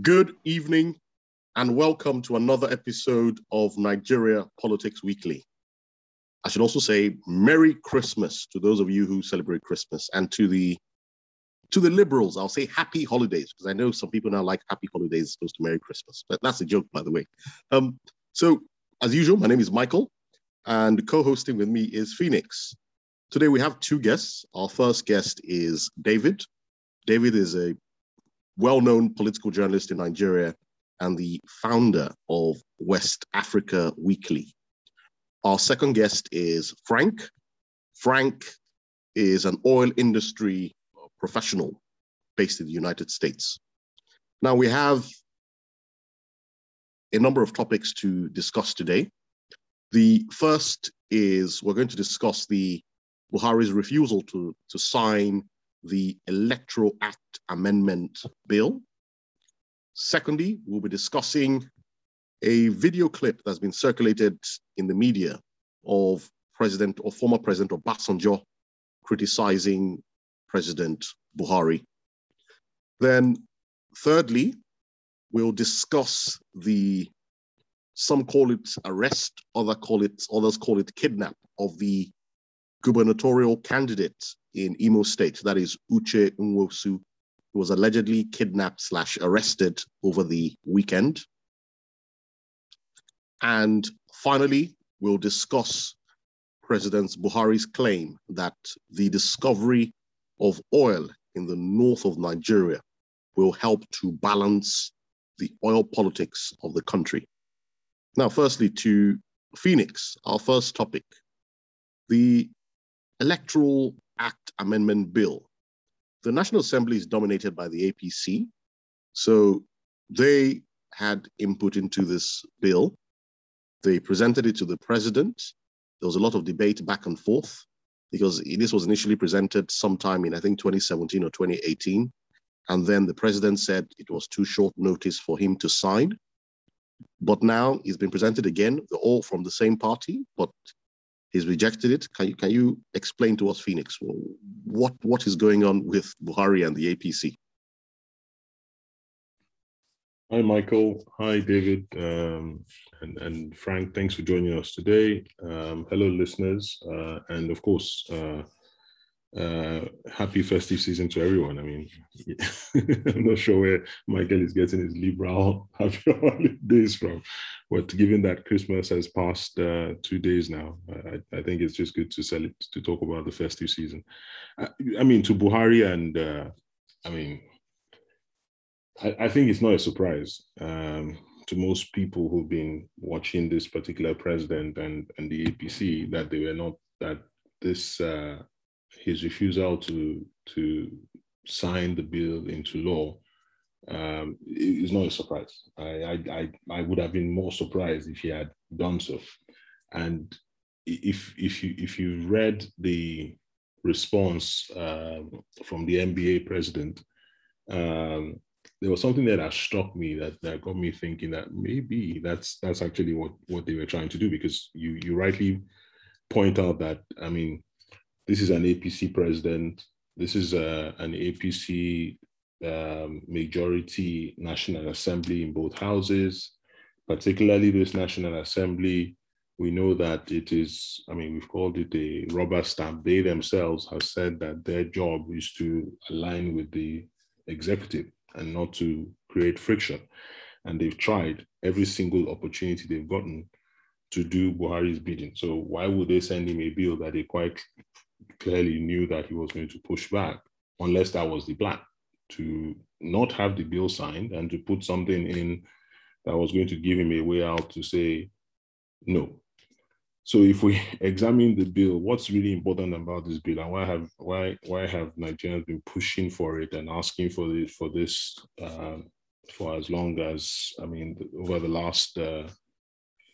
Good evening and welcome to another episode of Nigeria Politics Weekly. I should also say Merry Christmas to those of you who celebrate Christmas, and to the liberals, I'll say happy holidays, because I know some people now like happy holidays as opposed to Merry Christmas, but that's a joke, by the way. So as usual, my name is Michael and co-hosting with me is Phoenix. Today we have two guests. Our first guest is David. David is a well-known political journalist in Nigeria and the founder of West Africa Weekly. Our second guest is Frank. Frank is an oil industry professional based in the United States. Now, we have a number of topics to discuss today. The first is we're going to discuss the Buhari's refusal to sign the Electoral Act Amendment Bill. Secondly, we'll be discussing a video clip that's been circulated in the media of President or former President Obasanjo criticizing President Buhari. Then thirdly, we'll discuss some call it arrest, others call it kidnap, of the gubernatorial candidate in Imo State, that is Uche Nwosu, who was allegedly kidnapped/arrested over the weekend. And finally, we'll discuss President Buhari's claim that the discovery of oil in the north of Nigeria will help to balance the oil politics of the country. Now, firstly, to Phoenix, our first topic, the Electoral Act Amendment Bill. The National Assembly is dominated by the APC, so they had input into this bill. They presented it to the president. There was a lot of debate back and forth because this was initially presented sometime in, I think, 2017 or 2018. And then the president said it was too short notice for him to sign. But now it's been presented again. They're all from the same party, but he's rejected it. Can you explain to us, Phoenix, what is going on with Buhari and the APC? Hi, Michael. Hi, David. And Frank, thanks for joining us today. Hello, listeners. And of course, happy festive season to everyone. I mean, yeah. I'm not sure where Michael is getting his liberal happy holidays from, but given that Christmas has passed 2 days now, I think it's just good to talk about the festive season. I mean, to Buhari and, I think it's not a surprise to most people who've been watching this particular president and the APC that they were not, that this his refusal to sign the bill into law is not a surprise. I would have been more surprised if he had done so. And if you read the response from the NBA president. There was something there that struck me that got me thinking that maybe that's actually what they were trying to do, because you rightly point out that, I mean, this is an APC president. This is an APC majority National Assembly in both houses, particularly this National Assembly. We know that it is, I mean, we've called it a rubber stamp. They themselves have said that their job is to align with the executive and not to create friction. And they've tried every single opportunity they've gotten to do Buhari's bidding. So why would they send him a bill that they quite clearly knew that he was going to push back, unless that was the plan, to not have the bill signed and to put something in that was going to give him a way out to say no. So if we examine the bill, what's really important about this bill, and why have Nigerians been pushing for it and asking for this for as long as, I mean, over the last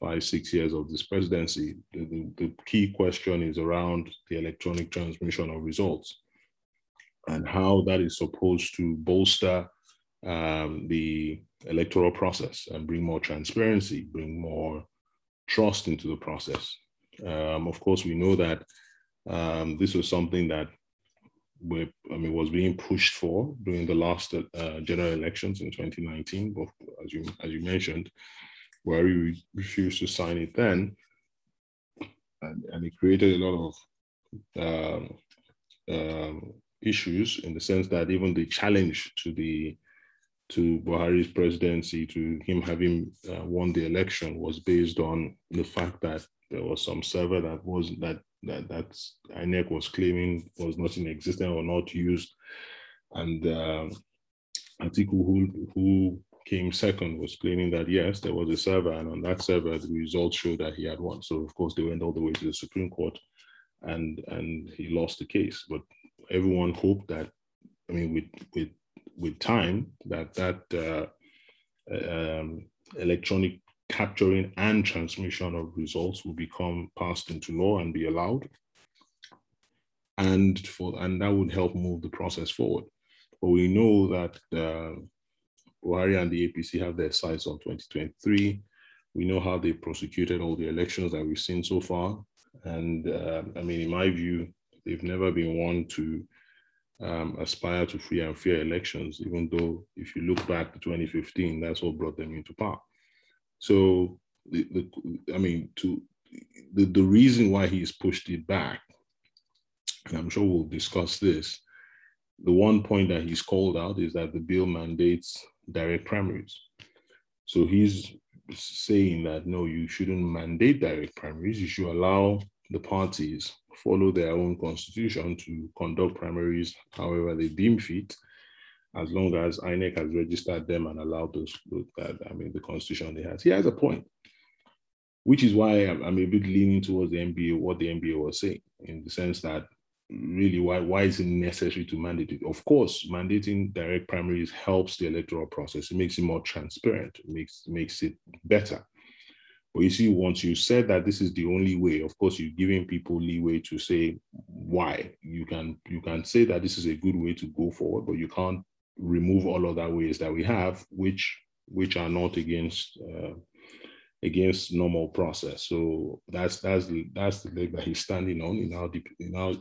5-6 years of this presidency? The key question is around the electronic transmission of results and how that is supposed to bolster the electoral process and bring more transparency, bring more trust into the process. Of course, we know that this was something that was being pushed for during the last general elections in 2019, but as you mentioned, Buhari refused to sign it then, and it created a lot of issues in the sense that even the challenge to Buhari's presidency, to him having won the election, was based on the fact that there was some server that INEC was claiming was not in existence or not used, and Atiku, who came second, was claiming that yes, there was a server, and on that server the results showed that he had won. So of course they went all the way to the Supreme Court, and he lost the case. But everyone hoped that, I mean, with time, that electronic capturing and transmission of results will become passed into law and be allowed, and that would help move the process forward. But we know that Buhari and the APC have their sights on 2023. We know how they prosecuted all the elections that we've seen so far, and I mean, in my view, they've never been one to aspire to free and fair elections, even though if you look back to 2015, that's what brought them into power. So, the reason why he's pushed it back, and I'm sure we'll discuss this, the one point that he's called out is that the bill mandates direct primaries. So he's saying that, no, you shouldn't mandate direct primaries. You should allow the parties follow their own constitution to conduct primaries however they deem fit, as long as INEC has registered them and allowed the constitution they have. He has a point, which is why I'm a bit leaning towards the NBA, what the NBA was saying, in the sense that really, why is it necessary to mandate it? Of course, mandating direct primaries helps the electoral process. It makes it more transparent. It makes it better. But you see, once you said that this is the only way, of course, you're giving people leeway to say why. You can say that this is a good way to go forward, but you can't remove all other ways that we have, which are not against normal process. So that's the leg that he's standing on.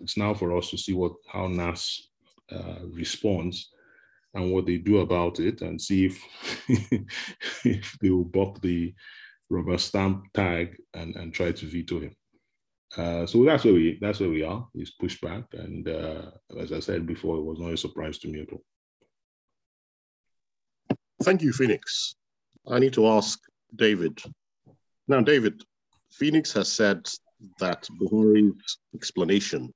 It's now for us to see how NAS responds and what they do about it, and see if they will buck the rubber stamp tag and try to veto him. So that's where we are. He's pushed back, and as I said before, it was not a surprise to me at all. Thank you, Phoenix. I need to ask David. Now, David, Phoenix has said that Buhari's explanation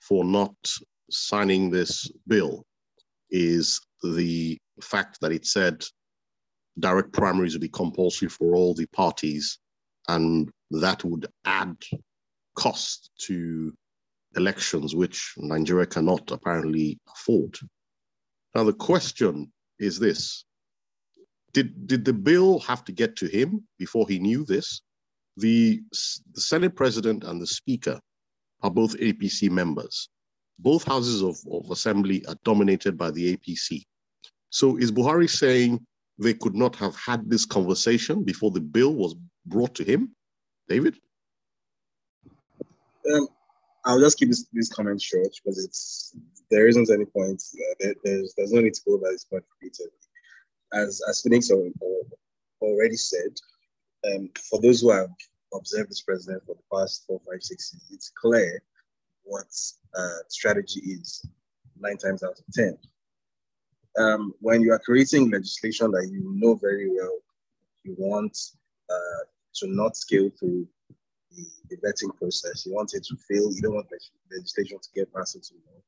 for not signing this bill is the fact that it said direct primaries would be compulsory for all the parties, and that would add cost to elections, which Nigeria cannot apparently afford. Now, the question is this. Did the bill have to get to him before he knew this? The Senate President and the Speaker are both APC members. Both houses of assembly are dominated by the APC. So is Buhari saying they could not have had this conversation before the bill was brought to him? David? I'll just keep this comment short, because there isn't any point. There's no need to go over this point repeatedly. As Phoenix already said, for those who have observed this president for the past 4, 5, 6 years, it's clear what strategy is 9 times out of 10. When you are creating legislation that you know very well you want to not scale through the vetting process, you want it to fail, you don't want legislation to get passed into law,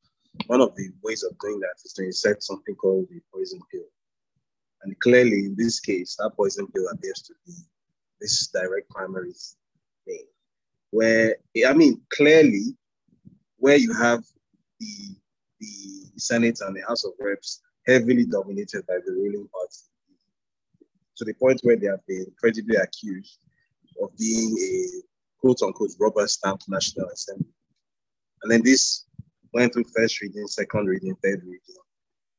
one of the ways of doing that is to insert something called the poison pill. And clearly, in this case, that poison pill appears to be this direct primaries thing, where you have the Senate and the House of Reps heavily dominated by the ruling party, to the point where they have been credibly accused of being a quote-unquote rubber stamp National Assembly. And then this went through first reading, second reading, third reading,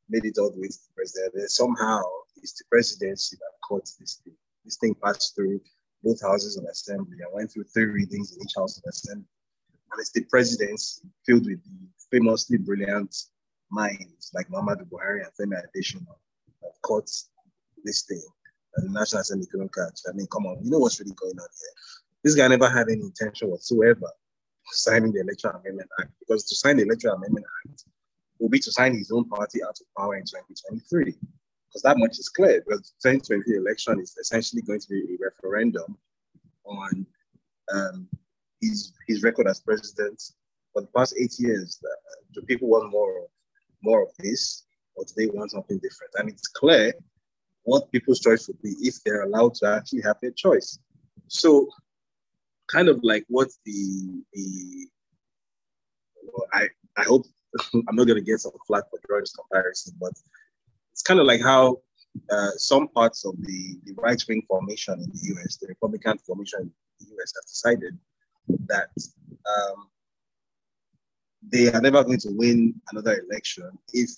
made it all the way to the president. And somehow it's the presidency that caught this thing. This thing passed through both houses of assembly and went through 3 readings in each house of assembly. And it's the presidency, filled with the famously brilliant minds like Muhammadu Buhari and Femi Adeshina have caught this thing and the National Assembly couldn't catch. I mean, come on, you know what's really going on here. This guy never had any intention whatsoever of signing the Electoral Amendment Act, because to sign the Electoral Amendment Act will be to sign his own party out of power in 2023, because that much is clear, because the 2023 election is essentially going to be a referendum on his record as president. For the past 8 years, do people want more of this, or do they want something different? And it's clear what people's choice would be if they're allowed to actually have their choice. So kind of like what I hope I'm not going to get some flack for drawing this comparison, but it's kind of like how some parts of the right-wing formation in the US, the Republican formation in the US, have decided that they are never going to win another election if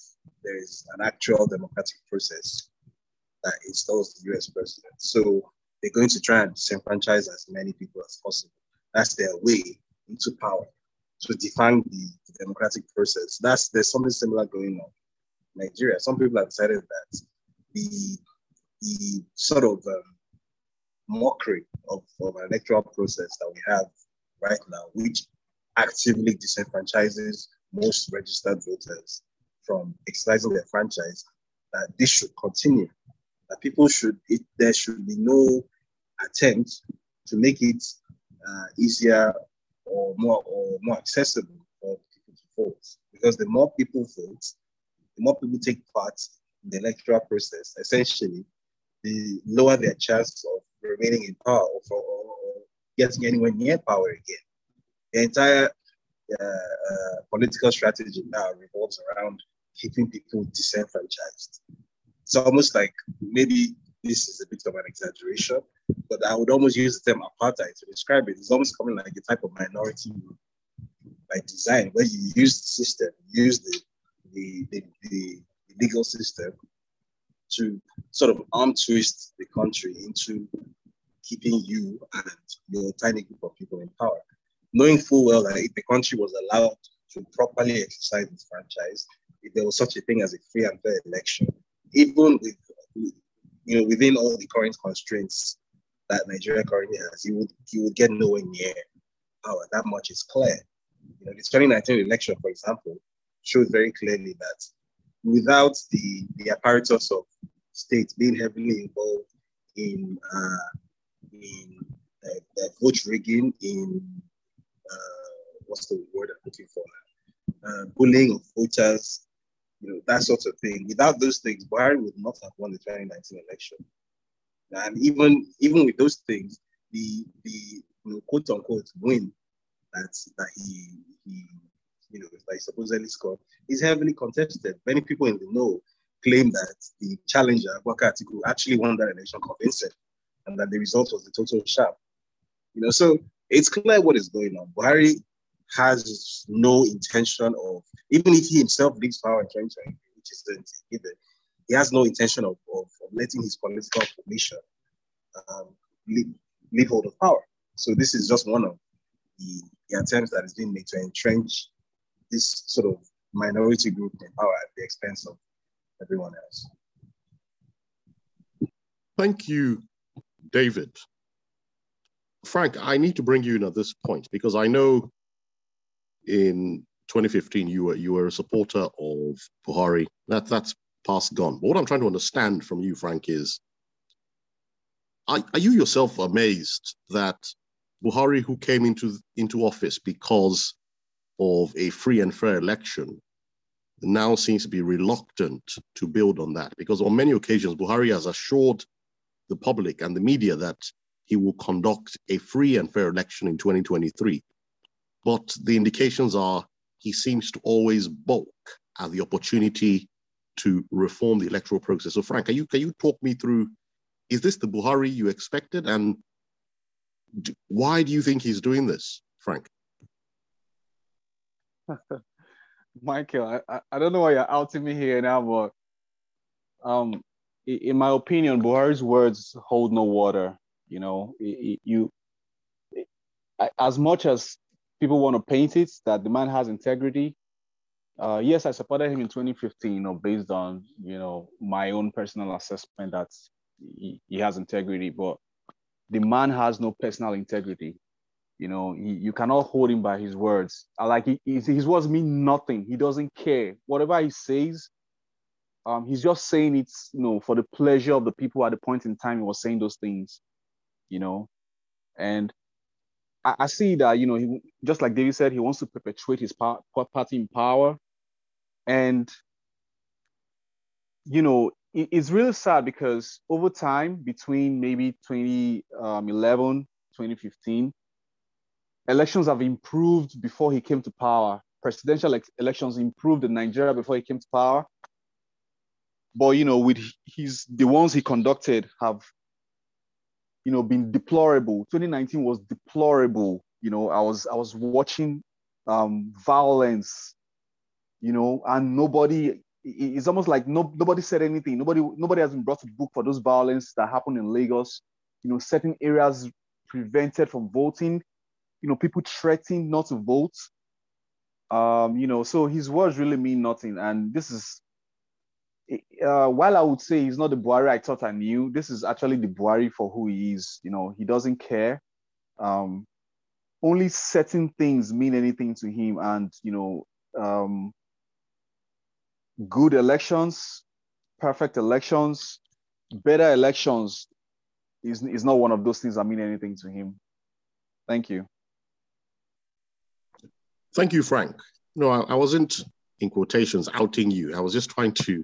there is an actual democratic process that installs the US president. So they're going to try and disenfranchise as many people as possible. That's their way into power, to defang the democratic process. There's something similar going on in Nigeria. Some people have decided that the sort of mockery of an electoral process that we have right now, which actively disenfranchises most registered voters from exercising their franchise, that this should continue. That people there should be no attempt to make it easier or more accessible for people to vote. Because the more people vote, the more people take part in the electoral process, essentially, the lower their chance of remaining in power or getting anywhere near power again. The entire political strategy now revolves around keeping people disenfranchised. It's almost like, maybe this is a bit of an exaggeration, but I would almost use the term apartheid to describe it. It's almost coming like a type of minority by design, where you use the system, use the legal system to sort of arm twist the country into keeping you and your tiny group of people in power, knowing full well that if the country was allowed to properly exercise its franchise, if there was such a thing as a free and fair election, even with, you know, within all the current constraints that Nigeria currently has, you would get nowhere near power. That much is clear. You know, the 2019 election, for example, showed very clearly that without the apparatus of states being heavily involved in vote rigging, in what's the word I'm looking for? Bullying of voters, you know, that sort of thing. Without those things, Buhari would not have won the 2019 election. And even with those things, the you know, quote unquote win that he you know, that he supposedly scored is heavily contested. Many people in the know claim that the challenger, Bukar Atiku, actually won that election convincingly, and that the result was the total sham. You know, so it's clear what is going on. Buhari has no intention of, even if he himself leaves power in 2020, which is a given, he has no intention of letting his political formation leave hold of power. So this is just one of the attempts that is being made to entrench this sort of minority group in power at the expense of everyone else. Thank you, David. Frank, I need to bring you in at this point, because I know in 2015 you were a supporter of Buhari. That's past gone. But what I'm trying to understand from you, Frank, is are you yourself amazed that Buhari, who came into office because of a free and fair election, now seems to be reluctant to build on that? Because on many occasions, Buhari has assured the public and the media that he will conduct a free and fair election in 2023. But the indications are he seems to always balk at the opportunity to reform the electoral process. So, Frank, can you talk me through, is this the Buhari you expected? And why do you think he's doing this, Frank? Michael, I don't know why you're outing me here now, but in my opinion, Buhari's words hold no water. You know, as much as people want to paint it, that the man has integrity, Yes, I supported him in 2015, based on, my own personal assessment that he has integrity, but the man has no personal integrity. You cannot hold him by his words. His words mean nothing. He doesn't care. Whatever he says, he's just saying it's, for the pleasure of the people at the point in time he was saying those things, And I see that, he, just like David said, he wants to perpetuate his party in power. And, it's really sad because over time, between maybe 2011, 2015, elections have improved before he came to power. Presidential elections improved in Nigeria before he came to power. But, with the ones he conducted have, been deplorable. 2019 was deplorable. I was watching violence, and nobody, it's almost like nobody said anything. Nobody has been brought to book for those violence that happened in Lagos. Certain areas prevented from voting, people threatening not to vote. So his words really mean nothing. And this is, while I would say he's not the Buhari I thought I knew, this is actually the Buhari for who he is. He doesn't care. Only certain things mean anything to him. And, good elections, perfect elections, better elections is not one of those things that mean anything to him. Thank you. Thank you, Frank. No, I wasn't, in quotations, outing you. I was just trying to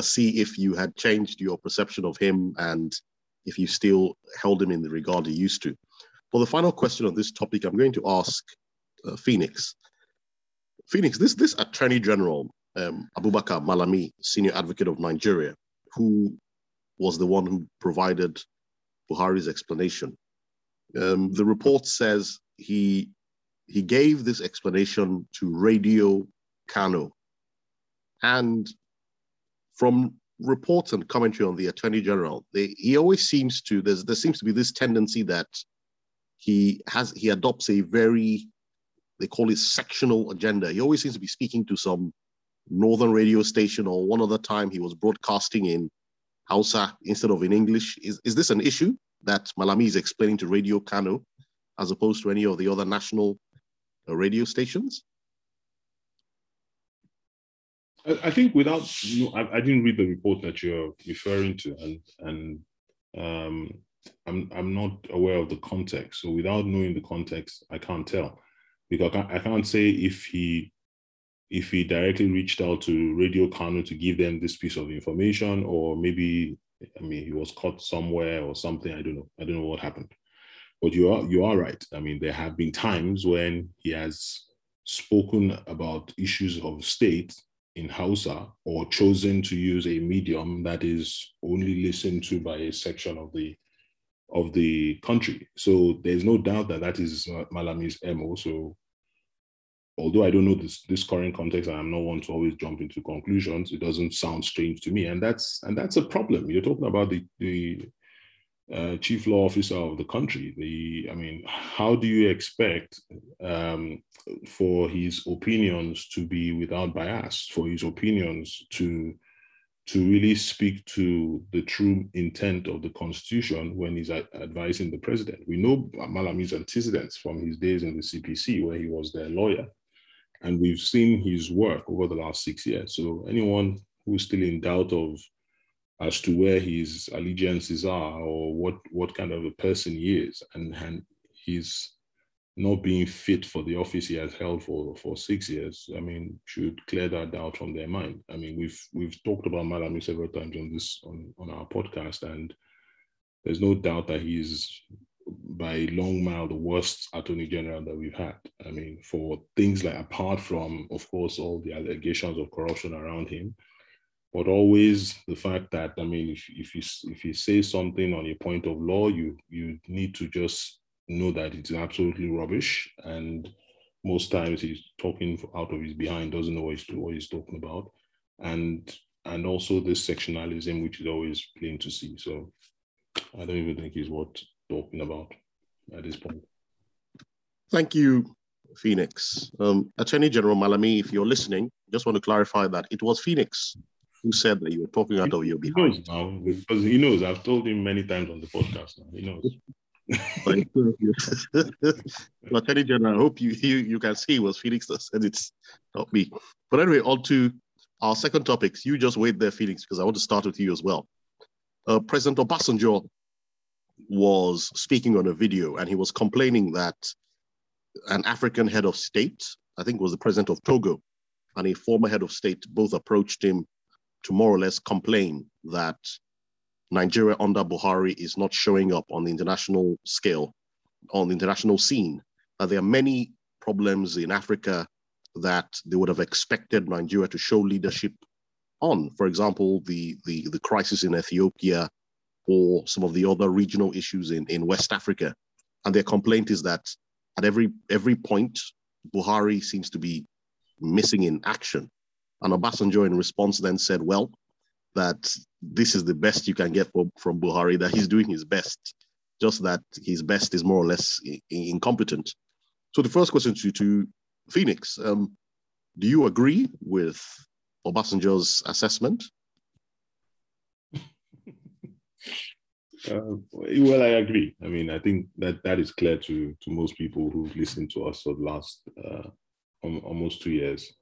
see if you had changed your perception of him and if you still held him in the regard he used to. For the final question on this topic, I'm going to ask Phoenix. Phoenix, this Attorney General, Abubakar Malami, Senior Advocate of Nigeria, who was the one who provided Buhari's explanation. The report says he gave this explanation to Radio Kano. And from reports and commentary on the Attorney General, he always seems to, there seems to be this tendency that he adopts a very, they call it sectional agenda. He always seems to be speaking to some northern radio station, or one other time he was broadcasting in Hausa instead of in English. Is this an issue that Malami is explaining to Radio Kano as opposed to any of the other national radio stations? I think without, I didn't read the report that you're referring to, and I'm not aware of the context. So without knowing the context, I can't tell, because I can't say if he directly reached out to Radio Kano to give them this piece of information, or maybe, he was caught somewhere or something. I don't know what happened. But you are right. There have been times when he has spoken about issues of state in Hausa, or chosen to use a medium that is only listened to by a section of the country. So there's no doubt that is Malami's MO. So although I don't know this current context, and I'm not one to always jump into conclusions, it doesn't sound strange to me. And that's a problem. You're talking about the chief law officer of the country. How do you expect for his opinions to be without bias, for his opinions to really speak to the true intent of the Constitution when he's advising the president? We know Malami's antecedents from his days in the CPC, where he was their lawyer, and we've seen his work over the last 6 years. So anyone who's still in doubt of as to where his allegiances are, or what kind of a person he is, and he's not being fit for the office he has held for 6 years, should clear that doubt from their mind. We've talked about Malami several times on this, on our podcast, and there's no doubt that he's by a long mile the worst Attorney General that we've had. For things like, apart from, of course, all the allegations of corruption around him, but always the fact that, if you say something on a point of law, you need to just know that it's absolutely rubbish. And most times he's talking out of his behind, doesn't know what he's talking about. And also this sectionalism, which is always plain to see. So I don't even think he's worth talking about at this point. Thank you, Phoenix. Attorney General Malami, if you're listening, just want to clarify that it was Phoenix who said that you were talking out of your behalf. He knows. I've told him many times on the podcast now. He knows. Attorney General, I hope you can see it was Phoenix that said it's not me. But anyway, on to our second topic. You just wait there, Phoenix, because I want to start with you as well. President Obasanjo was speaking on a video, and he was complaining that an African head of state, I think it was the president of Togo, and a former head of state both approached him to more or less complain that Nigeria under Buhari is not showing up on the international scale, on the international scene. There are many problems in Africa that they would have expected Nigeria to show leadership on. For example, the crisis in Ethiopia or some of the other regional issues in West Africa. And their complaint is that at every point, Buhari seems to be missing in action. And Obasanjo in response then said, well, that this is the best you can get from Buhari, that he's doing his best, just that his best is more or less incompetent. So the first question to Phoenix, do you agree with Obasanjo's assessment? Well, I agree. I mean, I think that is clear to most people who've listened to us for the last almost 2 years.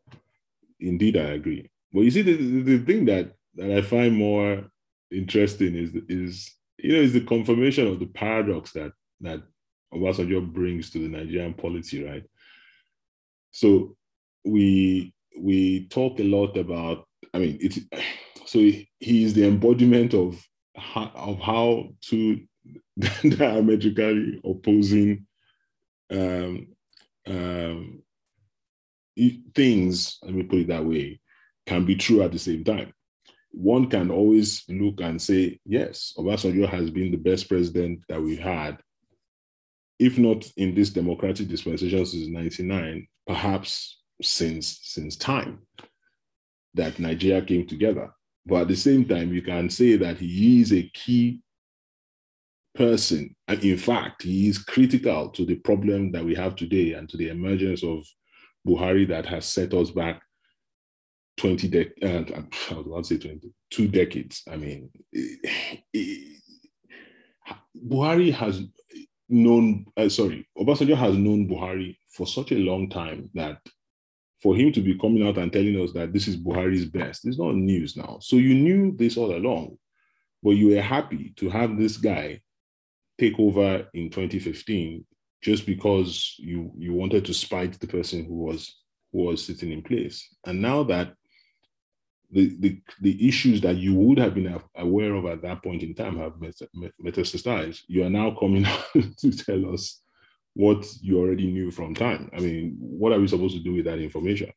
Indeed, I agree. But you see, the thing that I find more interesting is the confirmation of the paradox that Obasanjo brings to the Nigerian polity, right? So we talk a lot about, he is the embodiment of how two diametrically opposing things, let me put it that way, can be true at the same time. One can always look and say, yes, Obasanjo has been the best president that we've had, if not in this democratic dispensation since 1999, perhaps since time that Nigeria came together. But at the same time, you can say that he is a key person. And in fact, he is critical to the problem that we have today and to the emergence of Buhari that has set us back 2 decades. I mean, Obasanjo has known Buhari for such a long time that for him to be coming out and telling us that this is Buhari's best, it's not news now. So you knew this all along, but you were happy to have this guy take over in 2015 just because you wanted to spite the person who was sitting in place. And now that the issues that you would have been aware of at that point in time have metastasized, you are now coming out to tell us what you already knew from time. I mean, what are we supposed to do with that information?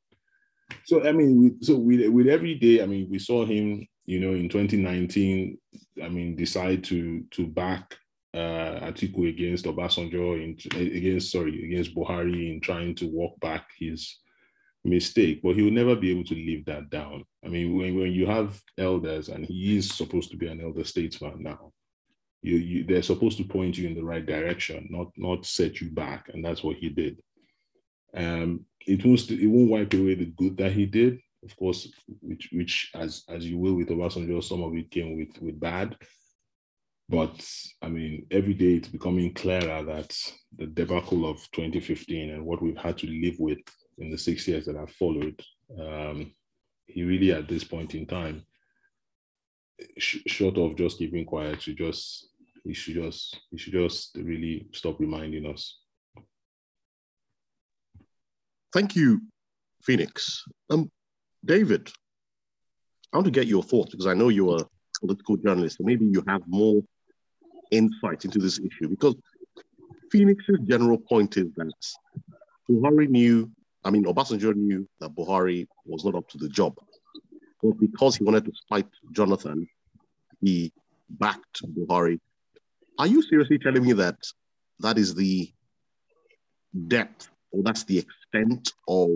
So, I mean, with every day, I mean, we saw him, in 2019, I mean, decide to back Atiku against Obasanjo, against Buhari in trying to walk back his mistake, but he will never be able to live that down. I mean, when you have elders, and he is supposed to be an elder statesman now, they're supposed to point you in the right direction, not set you back, and that's what he did. It won't wipe away the good that he did, of course, which as you will with Obasanjo, some of it came with bad. But, I mean, every day it's becoming clearer that the debacle of 2015 and what we've had to live with in the 6 years that have followed, he really, at this point in time, short of just keeping quiet, he should just really stop reminding us. Thank you, Phoenix. David, I want to get your thoughts because I know you are a political journalist, so maybe you have more insight into this issue, because Phoenix's general point is that Obasanjo knew that Buhari was not up to the job. But because he wanted to spite Jonathan, he backed Buhari. Are you seriously telling me that is the depth, or that's the extent of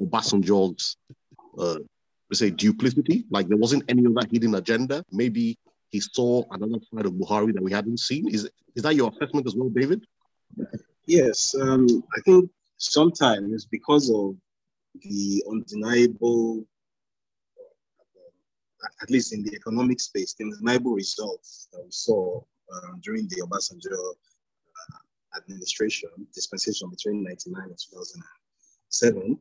Obasanjo's, duplicity? Like there wasn't any other hidden agenda? Maybe he saw another side of Buhari that we hadn't seen? Is that your assessment as well, David? Yes, I think sometimes because of the undeniable, at least in the economic space, the undeniable results that we saw during the Obasanjo administration, dispensation between 1999 and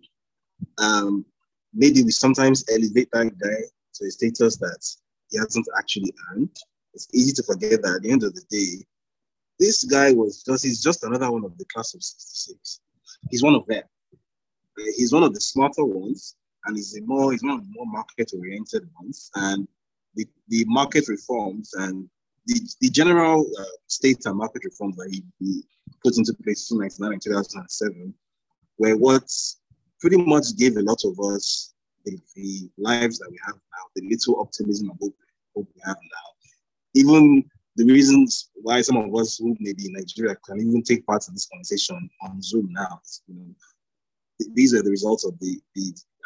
2007, maybe we sometimes elevate that guy to a status that he hasn't actually earned. It's easy to forget that at the end of the day, this guy was just—he's just another one of the class of '66. He's one of them. He's one of the smarter ones, and he's one of the more market-oriented ones. And the market reforms and the general state and market reforms that he put into place in 1999 and 2007 were what pretty much gave a lot of us the lives that we have now, the little optimism and hope we have now. Even the reasons why some of us who may be in Nigeria can even take part in this conversation on Zoom now. You know, these are the results of the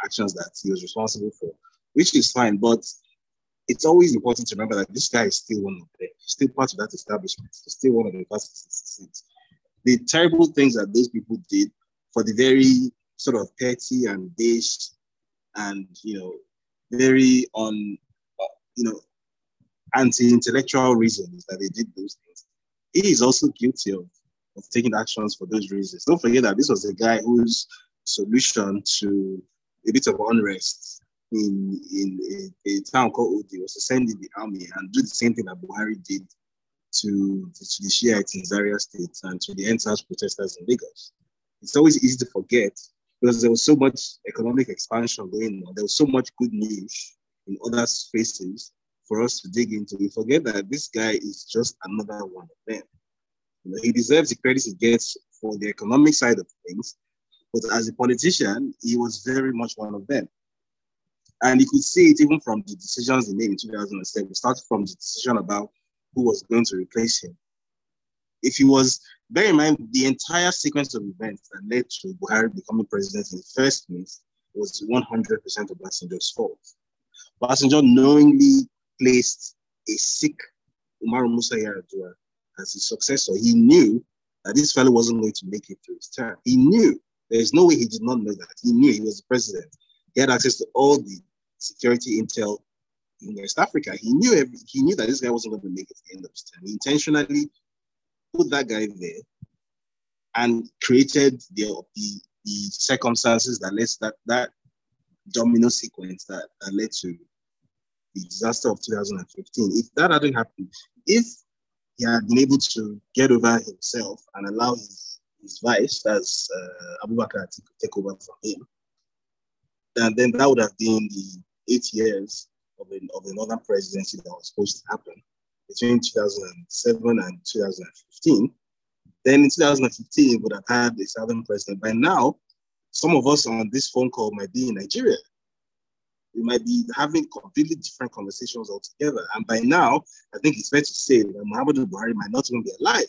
actions that he was responsible for, which is fine, but it's always important to remember that this guy is still one of them. He's still part of that establishment. He's still one of the class. The terrible things that those people did for the very sort of petty and dish and, you know, very anti-intellectual reasons that they did those things. He is also guilty of taking actions for those reasons. Don't forget that this was a guy whose solution to a bit of unrest in a town called Odi was to send in the army and do the same thing that Buhari did to the Shiites in Zaria State and to the Endsars protesters in Lagos. It's always easy to forget because there was so much economic expansion going on. There was so much good news in other spaces for us to dig into. We forget that this guy is just another one of them. You know, he deserves the credit he gets for the economic side of things, but as a politician, he was very much one of them. And you could see it even from the decisions he made in 2007. It started from the decision about who was going to replace him. Bear in mind, the entire sequence of events that led to Buhari becoming president in the first place was 100% of Obasanjo's fault. Obasanjo knowingly placed a sick Umaru Musa Yar'Adua as his successor. He knew that this fellow wasn't going to make it through his term. He knew. There's no way he did not know that. He knew he was the president. He had access to all the security intel in West Africa. He knew that this guy wasn't going to make it to the end of his term. He intentionally put that guy there and created the circumstances that led to that domino sequence that led to the disaster of 2015. If that hadn't happened, if he had been able to get over himself and allow his vice, as Abubakar Atiku, take over from him, then that would have been the 8 years of another presidency that was supposed to happen between 2007 and 2015. Then in 2015, we would have had a southern president. By now, some of us on this phone call might be in Nigeria. We might be having completely different conversations altogether. And by now, I think it's fair to say that Muhammadu Buhari might not even be alive.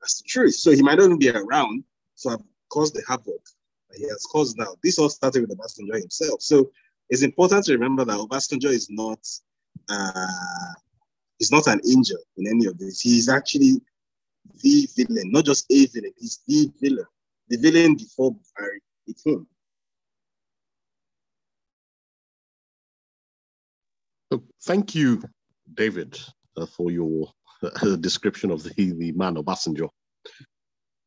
That's the truth. So he might not even be around to have caused the havoc that he has caused now. This all started with Obasanjo himself. So it's important to remember that Obasanjo is not an angel in any of this. He is actually the villain, not just a villain. He's the villain. The villain before Buhari became. Thank you, David, for your description of the man Obasanjo.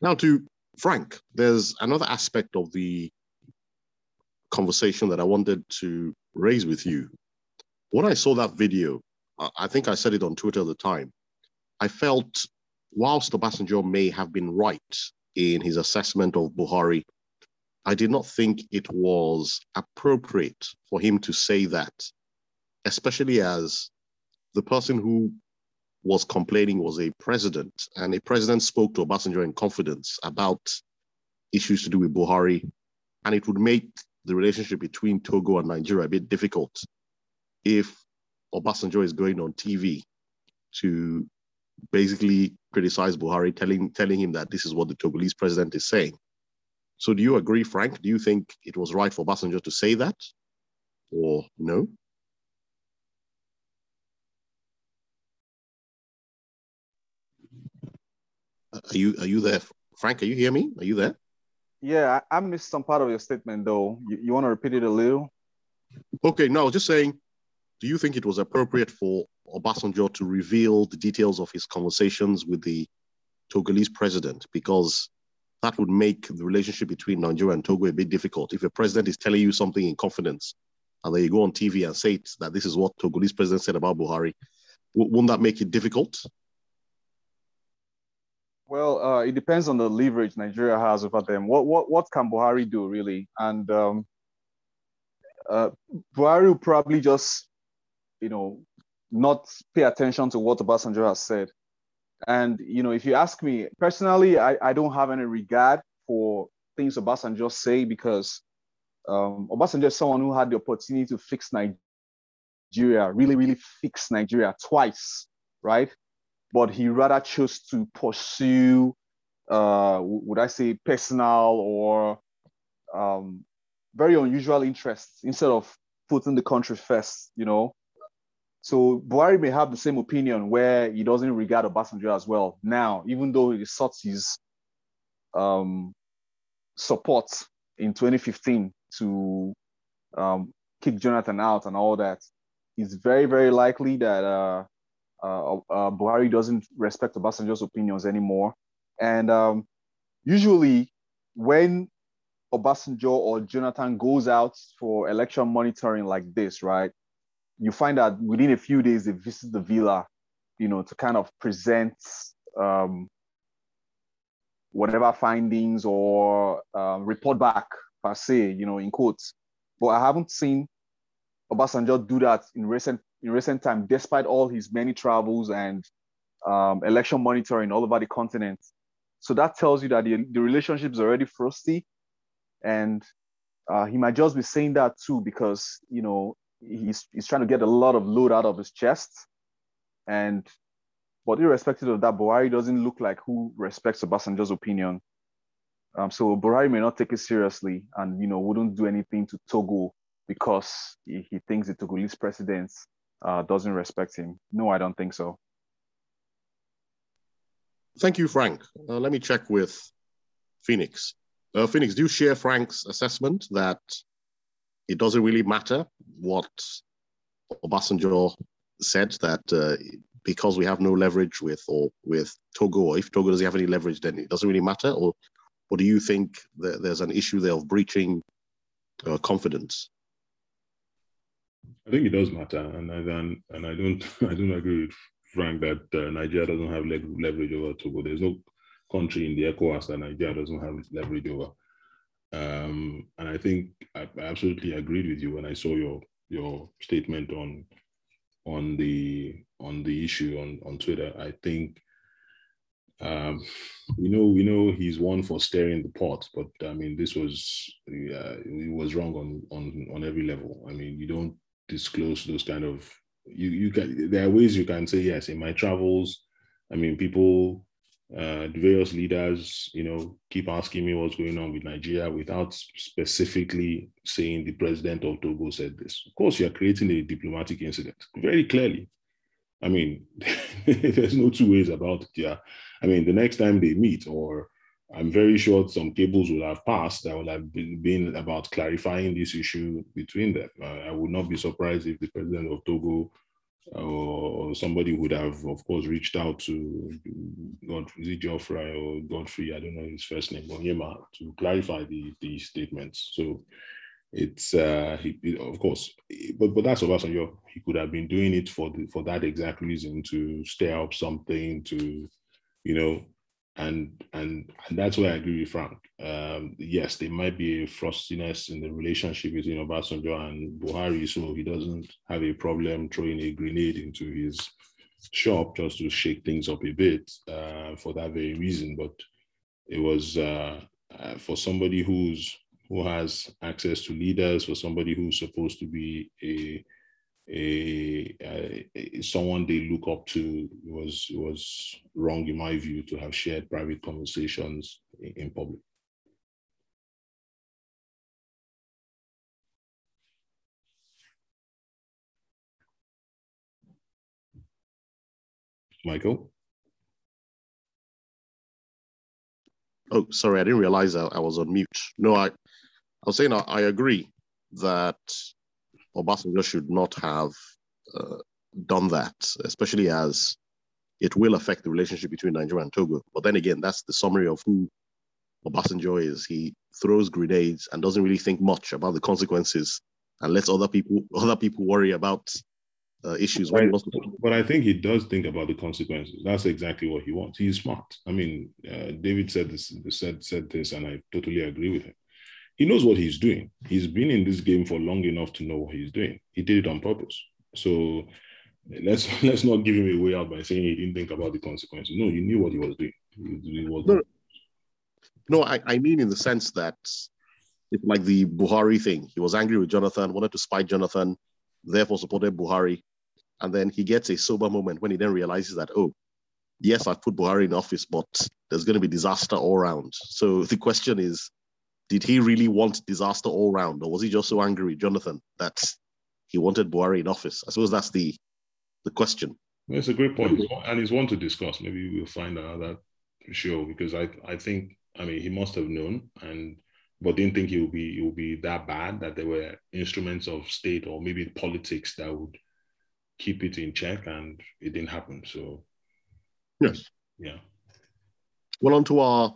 Now to Frank, there's another aspect of the conversation that I wanted to raise with you. When I saw that video, I think I said it on Twitter at the time, I felt whilst Obasanjo may have been right in his assessment of Buhari, I did not think it was appropriate for him to say that, especially as the person who was complaining was a president, and a president spoke to Obasanjo in confidence about issues to do with Buhari, and it would make the relationship between Togo and Nigeria a bit difficult if Obasanjo is going on TV to basically criticize Buhari, telling him that this is what the Togolese president is saying. So do you agree, Frank? Do you think it was right for Obasanjo to say that, or no? Are you there, Frank? Are you hear me? Are you there? Yeah, I missed some part of your statement, though. You want to repeat it a little? Okay, no, I was just saying, do you think it was appropriate for Obasanjo to reveal the details of his conversations with the Togolese president? Because that would make the relationship between Nigeria and Togo a bit difficult. If a president is telling you something in confidence, and then you go on TV and say that this is what Togolese president said about Buhari, wouldn't that make it difficult? Well, it depends on the leverage Nigeria has over them. What can Buhari do, really? And Buhari will probably just, not pay attention to what Obasanjo has said. And, if you ask me, personally, I don't have any regard for things Obasanjo say, because Obasanjo is someone who had the opportunity to fix Nigeria, really, really fix Nigeria twice, right? But he rather chose to pursue, would I say, personal or very unusual interests instead of putting the country first, So Buhari may have the same opinion where he doesn't regard Obasanjo as well now, even though he sought his support in 2015 to kick Jonathan out and all that. It's very, very likely that Buhari doesn't respect Obasanjo's opinions anymore. And usually when Obasanjo or Jonathan goes out for election monitoring like this, right, you find that within a few days, they visit the villa, to kind of present whatever findings or report back, per se, in quotes. But I haven't seen Obasanjo do that in recent time, despite all his many travels and election monitoring all over the continent. So that tells you that the relationship is already frosty. And he might just be saying that too, because, he's trying to get a lot of load out of his chest. But irrespective of that, Buhari doesn't look like who respects Obasanjo's opinion. So Buhari may not take it seriously and, wouldn't do anything to Togo because he thinks the Togolese president doesn't respect him. No, I don't think so. Thank you, Frank. Let me check with Phoenix. Phoenix, do you share Frank's assessment that it doesn't really matter what Obasanjo said, that because we have no leverage with Togo, or if Togo doesn't have any leverage, then it doesn't really matter? Or do you think that there's an issue there of breaching confidence? I think it does matter, and I don't agree with Frank that Nigeria doesn't have leverage over Togo. There's no country in the ECOWAS that Nigeria doesn't have leverage over. And I think I absolutely agreed with you when I saw your statement on the issue on Twitter. I think we know he's one for stirring the pot, but I mean this was it was wrong on every level. I mean, you don't disclose those kind of you can. There are ways you can say yes. In my travels, I mean people. The various leaders, keep asking me what's going on with Nigeria without specifically saying the president of Togo said this. Of course, you are creating a diplomatic incident very clearly. I mean, there's no two ways about it. Yeah, I mean, the next time they meet, or I'm very sure some cables will have passed that will have been about clarifying this issue between them. I would not be surprised if the president of Togo or somebody would have, of course, reached out to Godfrey, I don't know his first name, Onyema, to clarify the statements. So it's, of course, but that's Obasanjo. He could have been doing it for that exact reason, to stir up something, to, and that's why I agree with Frank. Yes, there might be a frostiness in the relationship between Obasanjo and Buhari, so he doesn't have a problem throwing a grenade into his shop just to shake things up a bit for that very reason. But it was for somebody who has access to leaders, for somebody who's supposed to be someone they look up to, was wrong in my view to have shared private conversations in public. Michael? Oh, sorry, I didn't realize I was on mute. No, I was saying I agree that Obasanjo should not have done that, especially as it will affect the relationship between Nigeria and Togo. But then again, that's the summary of who Obasanjo is. He throws grenades and doesn't really think much about the consequences and lets other people worry about issues. But I think he does think about the consequences. That's exactly what he wants. He's smart. I mean, David said this, and I totally agree with him. He knows what he's doing. He's been in this game for long enough to know what he's doing. He did it on purpose. So let's not give him a way out by saying he didn't think about the consequences. No, he knew what he was doing. I mean in the sense that it's like the Buhari thing. He was angry with Jonathan, wanted to spite Jonathan, therefore supported Buhari. And then he gets a sober moment when he then realizes that, oh, yes, I've put Buhari in office, but there's going to be disaster all around. So the question is, did he really want disaster all around? Or was he just so angry with Jonathan that he wanted Buhari in office? I suppose that's the question. That's a great point. And it's one to discuss. Maybe we'll find another show, because I think, I mean, he must have known, but didn't think it would be that bad, that there were instruments of state or maybe politics that would keep it in check, and it didn't happen. So, yes. Yeah. Well, on to our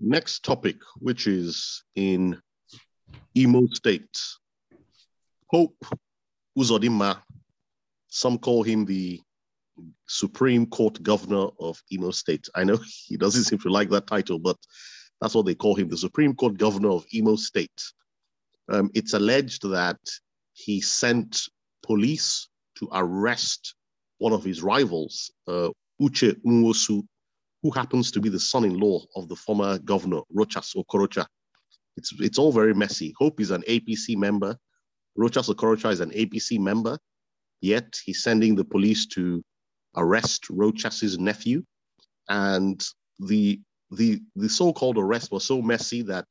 next topic, which is in Imo State. Hope Uzodimma, some call him the Supreme Court Governor of Imo State. I know he doesn't seem to like that title, but that's what they call him, the Supreme Court Governor of Imo State. It's alleged that he sent police to arrest one of his rivals, Uche Nwosu, who happens to be the son-in-law of the former governor, Rochas Okorocha. It's all very messy. Hope is an APC member. Rochas Okorocha is an APC member, yet he's sending the police to arrest Rochas's nephew. And the so-called arrest was so messy that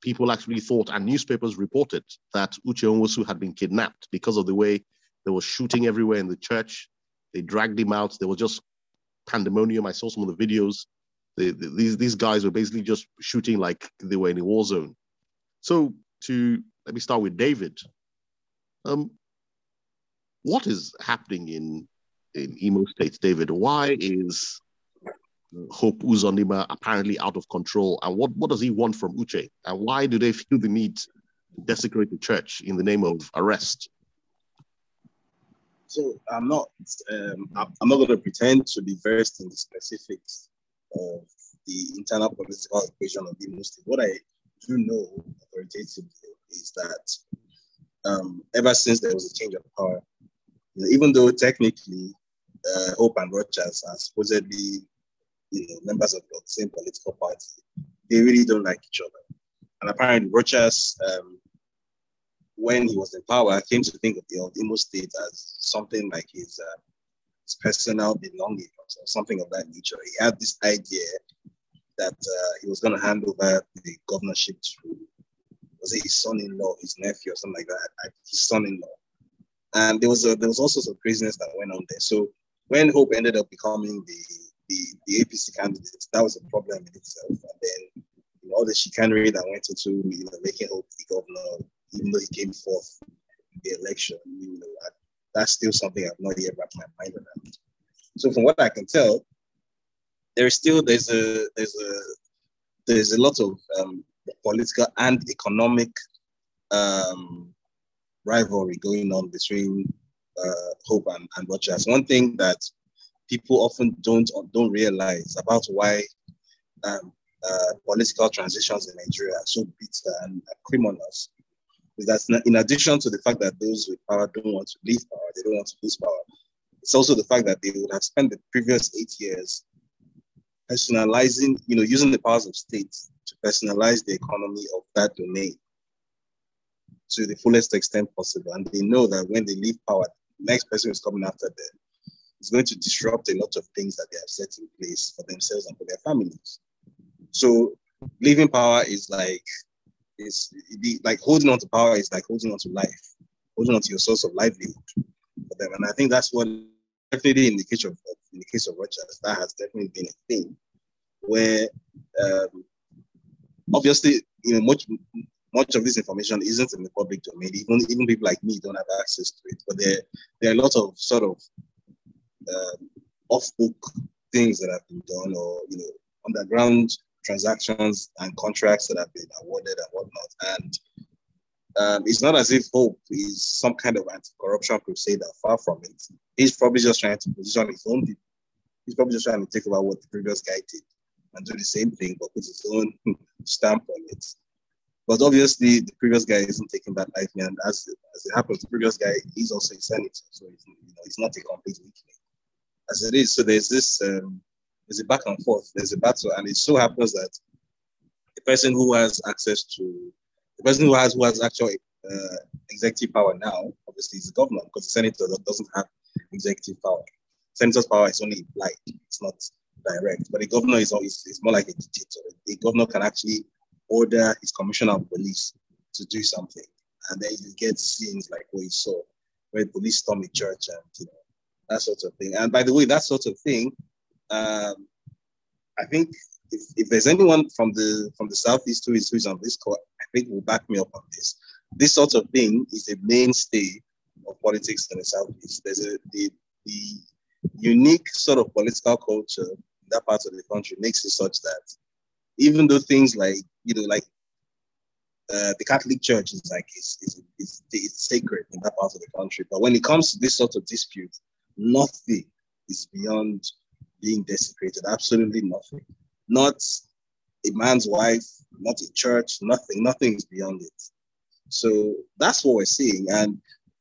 people actually thought, and newspapers reported, that Uche Nwosu had been kidnapped because of the way there was shooting everywhere in the church. They dragged him out. There was just pandemonium. I saw some of the videos. These guys were basically just shooting like they were in a war zone. So let me start with David. What is happening in Imo State, David? Why is Hope Uzodimma apparently out of control? And what does he want from Uche? And why do they feel the need to desecrate the church in the name of arrest? So I'm not going to pretend to be versed in the specifics of the internal political equation of Imo State. What I do know authoritatively is that ever since there was a change of power, even though technically Hope and Rochas are supposedly members of the same political party, they really don't like each other. And apparently Rochas, when he was in power, came to think of the old Imo State as something like his personal belonging or something of that nature. He had this idea that he was going to hand over the governorship to, was it his son-in-law, his nephew or something like that, his son-in-law. And there was all sorts of craziness that went on there. So when Hope ended up becoming the APC candidate, that was a problem in itself. And then all the chicanery that went into making Hope the governor, even though he came forth in the election, that's still something I've not yet wrapped my mind around. So from what I can tell, there's a lot of political and economic rivalry going on between Hope and Rochas. One thing that people often don't realize about why political transitions in Nigeria are so bitter and criminals is that, in addition to the fact that those with power don't want to leave power, they don't want to lose power, it's also the fact that they would have spent the previous 8 years personalizing, using the powers of state to personalize the economy of that domain to the fullest extent possible. And they know that when they leave power, the next person who's coming after them is going to disrupt a lot of things that they have set in place for themselves and for their families. So leaving power is like holding on to power is like holding on to life, holding on to your source of livelihood for them. And I think that's what definitely in the case of Rochas, that has definitely been a thing. where obviously, you know, much of this information isn't in the public domain. Even people like me don't have access to it. But there are a lot of sort of off-book things that have been done, or you know, underground transactions and contracts that have been awarded and whatnot. And it's not as if Hope is some kind of anti-corruption crusader. Far from it. He's probably just trying to position his own people. He's probably just trying to take over what the previous guy did and do the same thing, but put his own stamp on it. But obviously, the previous guy isn't taking that lightly, and as it happens, the previous guy is also a senator, so he's not a complete weakling. As it is, so there's this, there's a back and forth, there's a battle, and it so happens that the person who has access to, the person who has actual executive power now, obviously, is the governor, because the senator doesn't have executive power. Senator's power is only implied; it's not direct. But the governor is more like a dictator. The governor can actually order his commissioner of police to do something, and then you get scenes like what you saw, where police storm a church and you know, that sort of thing. And by the way, that sort of thing, I think if there's anyone from the southeast who is on this call, I think will back me up on this. This sort of thing is a mainstay of politics in the southeast. There's the unique sort of political culture in that part of the country makes it such that even though things like, you know, like the Catholic Church is like, it's sacred in that part of the country. But when it comes to this sort of dispute, nothing is beyond being desecrated, absolutely nothing. Not a man's wife, not a church, nothing is beyond it. So that's what we're seeing. And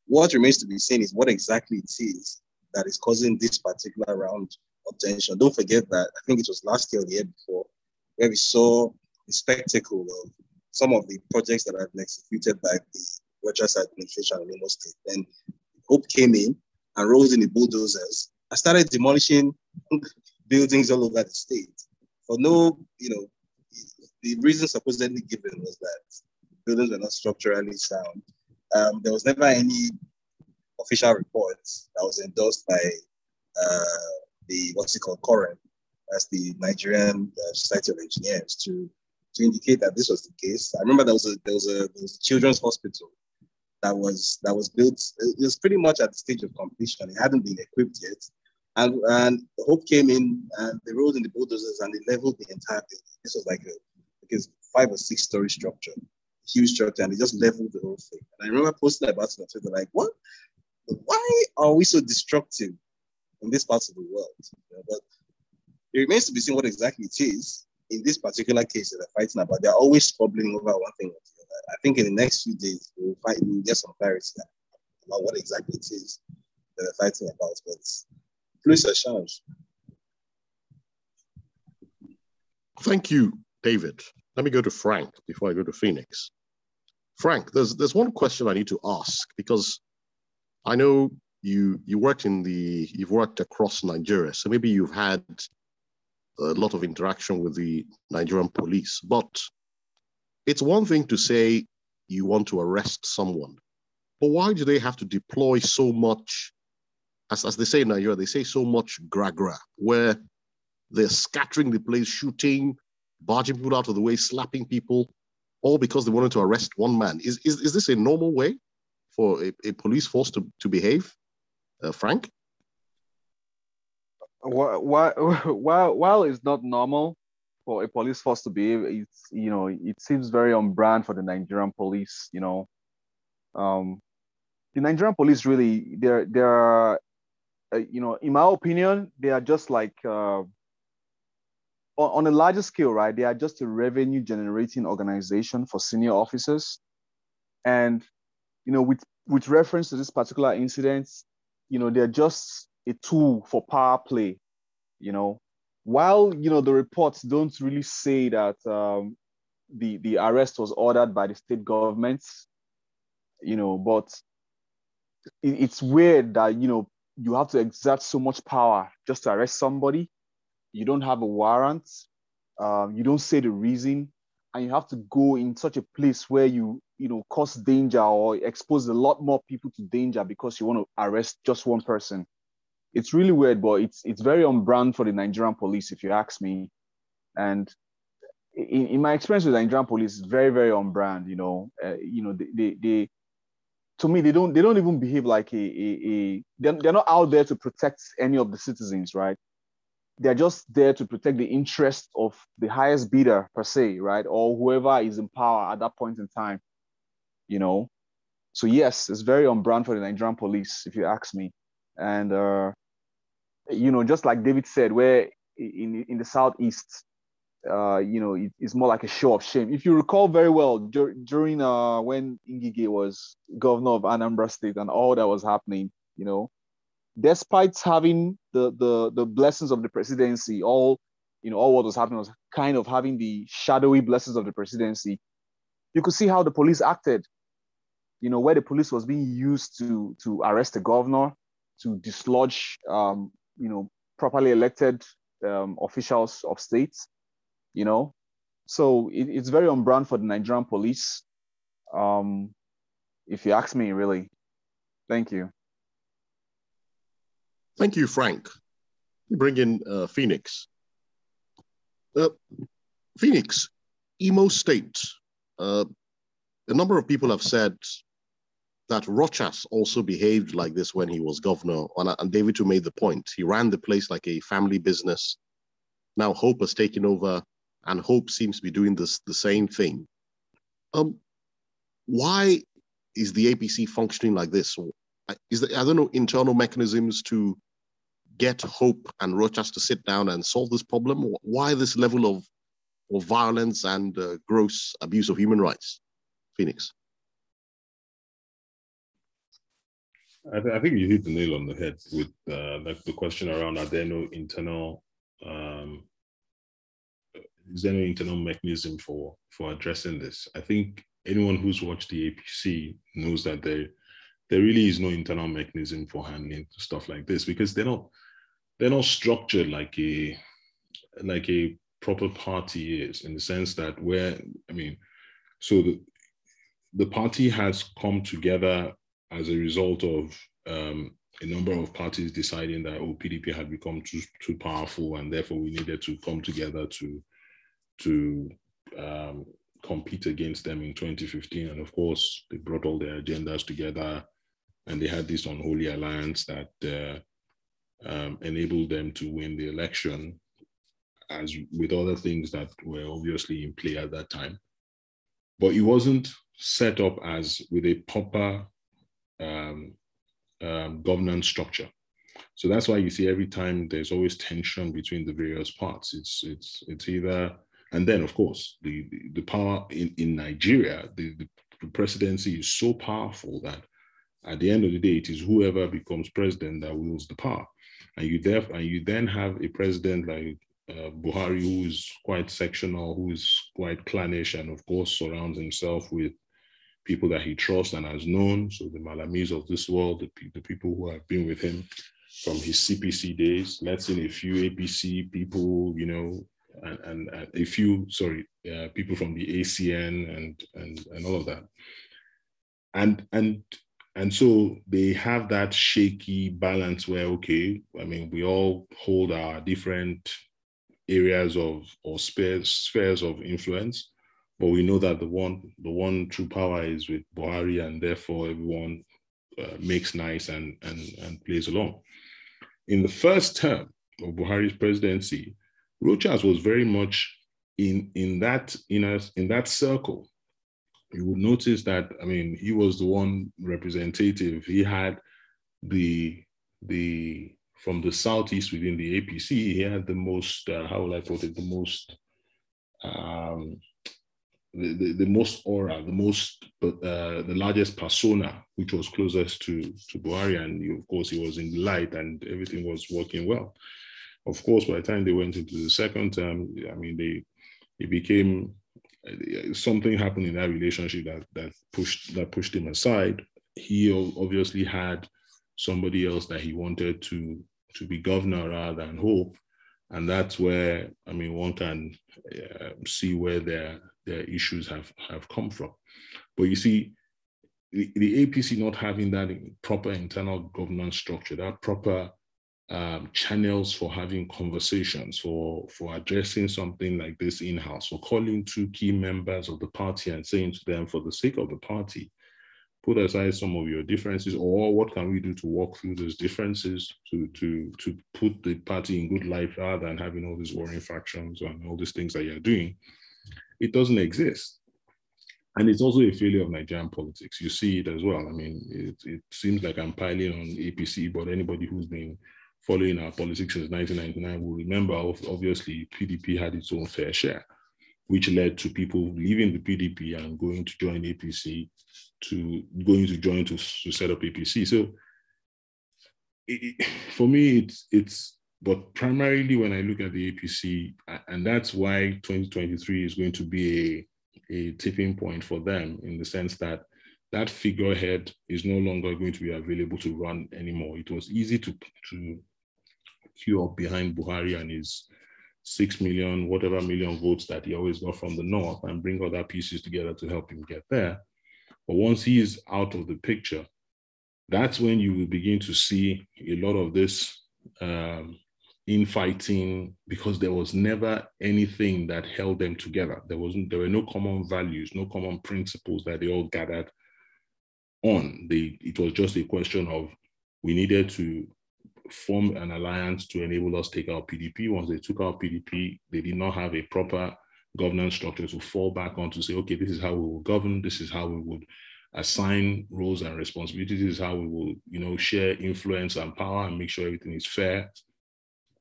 what remains to be seen is what exactly it is that is causing this particular round of tension. Don't forget that, I think it was last year or the year before, where we saw the spectacle of some of the projects that have been executed by the Rochas administration in Imo State. Then Hope came in and rolled in the bulldozers and started demolishing buildings all over the state. For no, you know, the reason supposedly given was that buildings were not structurally sound. There was never any official report that was endorsed by COREN, as the Nigerian Society of Engineers, to indicate that this was the case. I remember there was a children's hospital that was built. It was pretty much at the stage of completion. It hadn't been equipped yet, and Hope came in and they rolled in the bulldozers and they leveled the entire thing. This was like a 5 or 6 story structure, huge structure, and they just leveled the whole thing. And I remember posting about it on Twitter, like, what? Why are we so destructive in this part of the world? You know, but it remains to be seen what exactly it is in this particular case that they're fighting about. They're always squabbling over one thing or the other. I think in the next few days, we'll get some clarity about what exactly it is that they're fighting about. But please, a chance. Thank you, David. Let me go to Frank before I go to Phoenix. Frank, there's one question I need to ask, because I know you've worked across Nigeria, so maybe you've had a lot of interaction with the Nigerian police. But it's one thing to say you want to arrest someone, but why do they have to deploy so much, as they say in Nigeria, they say so much gra-gra, where they're scattering the place, shooting, barging people out of the way, slapping people, all because they wanted to arrest one man. Is this a normal way for a police force to behave, Frank? While it's not normal for a police force to behave, it's, you know, it seems very on brand for the Nigerian police. You know, the Nigerian police really, they're you know, in my opinion, they are just like on a larger scale, right? They are just a revenue generating organization for senior officers. And you know, with reference to this particular incident, you know, they're just a tool for power play, you know. While, you know, the reports don't really say that the arrest was ordered by the state government, you know, but it's weird that, you know, you have to exert so much power just to arrest somebody. You don't have a warrant, you don't say the reason, and you have to go in such a place where you know, cause danger or expose a lot more people to danger because you want to arrest just one person. It's really weird, but it's very on brand for the Nigerian police, if you ask me. And in my experience with the Nigerian police, it's very, very on brand. They to me, they don't even behave like they're not out there to protect any of the citizens, right? They're just there to protect the interest of the highest bidder per se, right? Or whoever is in power at that point in time, So yes, it's very on brand for the Nigerian police, if you ask me. And, just like David said, where in the Southeast, it's more like a show of shame. If you recall very well, during when Ngige was governor of Anambra State and all that was happening, despite having the blessings of the presidency, all what was happening was kind of having the shadowy blessings of the presidency. You could see how the police acted, where the police was being used to arrest the governor, to dislodge, properly elected officials of states, So it's very on brand for the Nigerian police, if you ask me, really. Thank you. Thank you, Frank. Bring in Phoenix. Phoenix, Imo State. A number of people have said that Rochas also behaved like this when he was governor, and David too made the point. He ran the place like a family business. Now Hope has taken over, and Hope seems to be doing the same thing. Why is the APC functioning like this? I don't know, internal mechanisms to get Hope and Rochas to sit down and solve this problem? Why this level of violence and gross abuse of human rights? Phoenix. I think you hit the nail on the head with the question around, is there no internal mechanism for addressing this? I think anyone who's watched the APC knows that there really is no internal mechanism for handling stuff like this, because they're not structured like a proper party is, in the sense that the party has come together as a result of a number of parties deciding that PDP had become too powerful, and therefore we needed to come together to compete against them in 2015. And of course, they brought all their agendas together, and they had this unholy alliance that enabled them to win the election, as with other things that were obviously in play at that time. But it wasn't set up as with a proper governance structure. So that's why you see every time there's always tension between the various parts. It's either, and then of course the power in Nigeria, the presidency is so powerful that at the end of the day, it is whoever becomes president that wields the power. And you then have a president like Buhari, who is quite sectional, who is quite clannish, and of course surrounds himself with people that he trusts and has known. So the Malamis of this world, the people who have been with him from his CPC days, let's say a few APC people, and a few, people from the ACN and all of that. And so they have that shaky balance where, we all hold our different areas spheres of influence, but we know that the one true power is with Buhari, and therefore everyone makes nice and plays along. In the first term of Buhari's presidency, Rochas was very much in that circle. You would notice that he was the one representative. He had the from the Southeast within the APC, he had the most, the most aura, the largest persona, which was closest to Buhari. And of course, he was in the light and everything was working well. Of course, by the time they went into the second term, it became, something happened in that relationship that pushed him aside. He obviously had somebody else that he wanted to be governor rather than Hope. And that's where, one can see where their issues have come from. But you see, the APC not having that proper internal governance structure, that proper channels for having conversations, for addressing something like this in-house, for calling two key members of the party and saying to them, for the sake of the party, put aside some of your differences, or what can we do to work through those differences to put the party in good light, rather than having all these warring factions and all these things that you're doing. It doesn't exist. And it's also a failure of Nigerian politics. You see it as well. I mean, it seems like I'm piling on APC, but anybody who's been following our politics since 1999 will remember, obviously, PDP had its own fair share, which led to people leaving the PDP and going to join APC, to set up APC. So for me, but primarily when I look at the APC, and that's why 2023 is going to be a tipping point for them, in the sense that that figurehead is no longer going to be available to run anymore. It was easy to queue up behind Buhari and his 6 million, whatever million votes that he always got from the north, and bring other pieces together to help him get there. But once he is out of the picture, that's when you will begin to see a lot of this infighting, because there was never anything that held them together. There were no common values, no common principles that they all gathered on. It was just a question of, we needed to form an alliance to enable us take out PDP. Once they took out PDP, they did not have a proper governance structure to fall back on to say, okay, this is how we will govern, this is how we would assign roles and responsibilities, this is how we will, share influence and power and make sure everything is fair.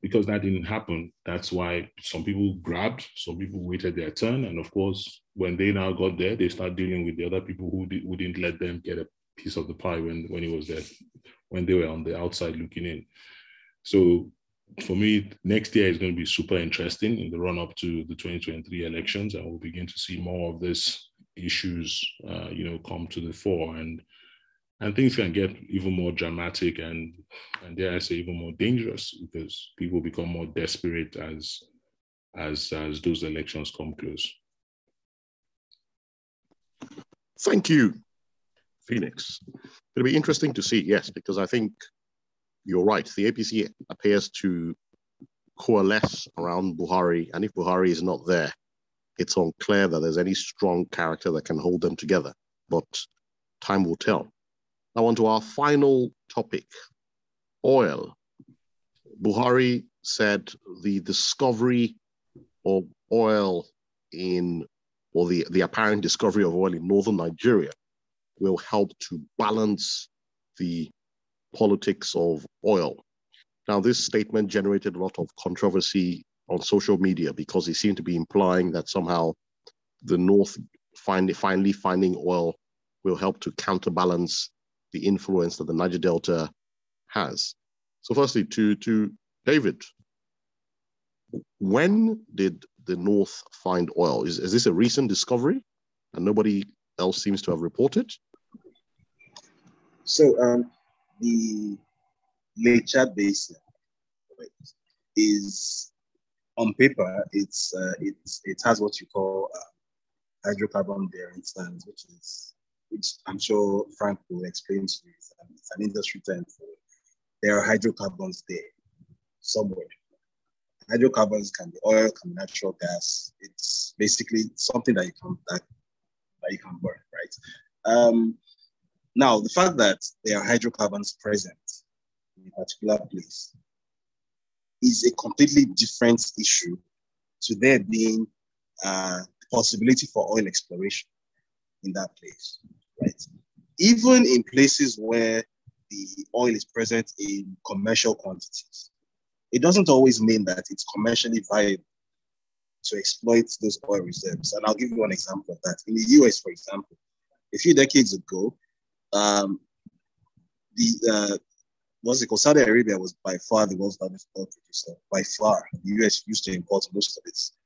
Because that didn't happen, that's why some people grabbed, some people waited their turn, and of course, when they now got there, they start dealing with the other people who didn't let them get a piece of the pie when it was there, when they were on the outside looking in. So for me, next year is going to be super interesting in the run-up to the 2023 elections, and we'll begin to see more of these issues, come to the fore, and things can get even more dramatic and dare I say even more dangerous, because people become more desperate as those elections come close. Thank you, Phoenix. It'll be interesting to see, yes, because I think you're right. The APC appears to coalesce around Buhari, and if Buhari is not there, it's unclear that there's any strong character that can hold them together, but time will tell. Now on to our final topic, oil. Buhari said the discovery of oil the apparent discovery of oil in northern Nigeria will help to balance the politics of oil. Now, this statement generated a lot of controversy on social media because it seemed to be implying that somehow the North finally finding oil will help to counterbalance the influence that the Niger Delta has. So firstly, to David, when did the North find oil? Is this a recent discovery and nobody else seems to have reported? So, the Lake Chad Basin is, on paper, it has what you call hydrocarbon bearing sands, which I'm sure Frank will explain to you. It's an industry term for it. There are hydrocarbons there somewhere. Hydrocarbons can be oil, can be natural gas. It's basically something that you can burn, right? Now, the fact that there are hydrocarbons present in a particular place is a completely different issue to there being the possibility for oil exploration in that place, right? Even in places where the oil is present in commercial quantities, it doesn't always mean that it's commercially viable to exploit those oil reserves. And I'll give you one example of that. In the US, for example, a few decades ago, Saudi Arabia was by far the world's largest oil producer. By far, the US used to import most of its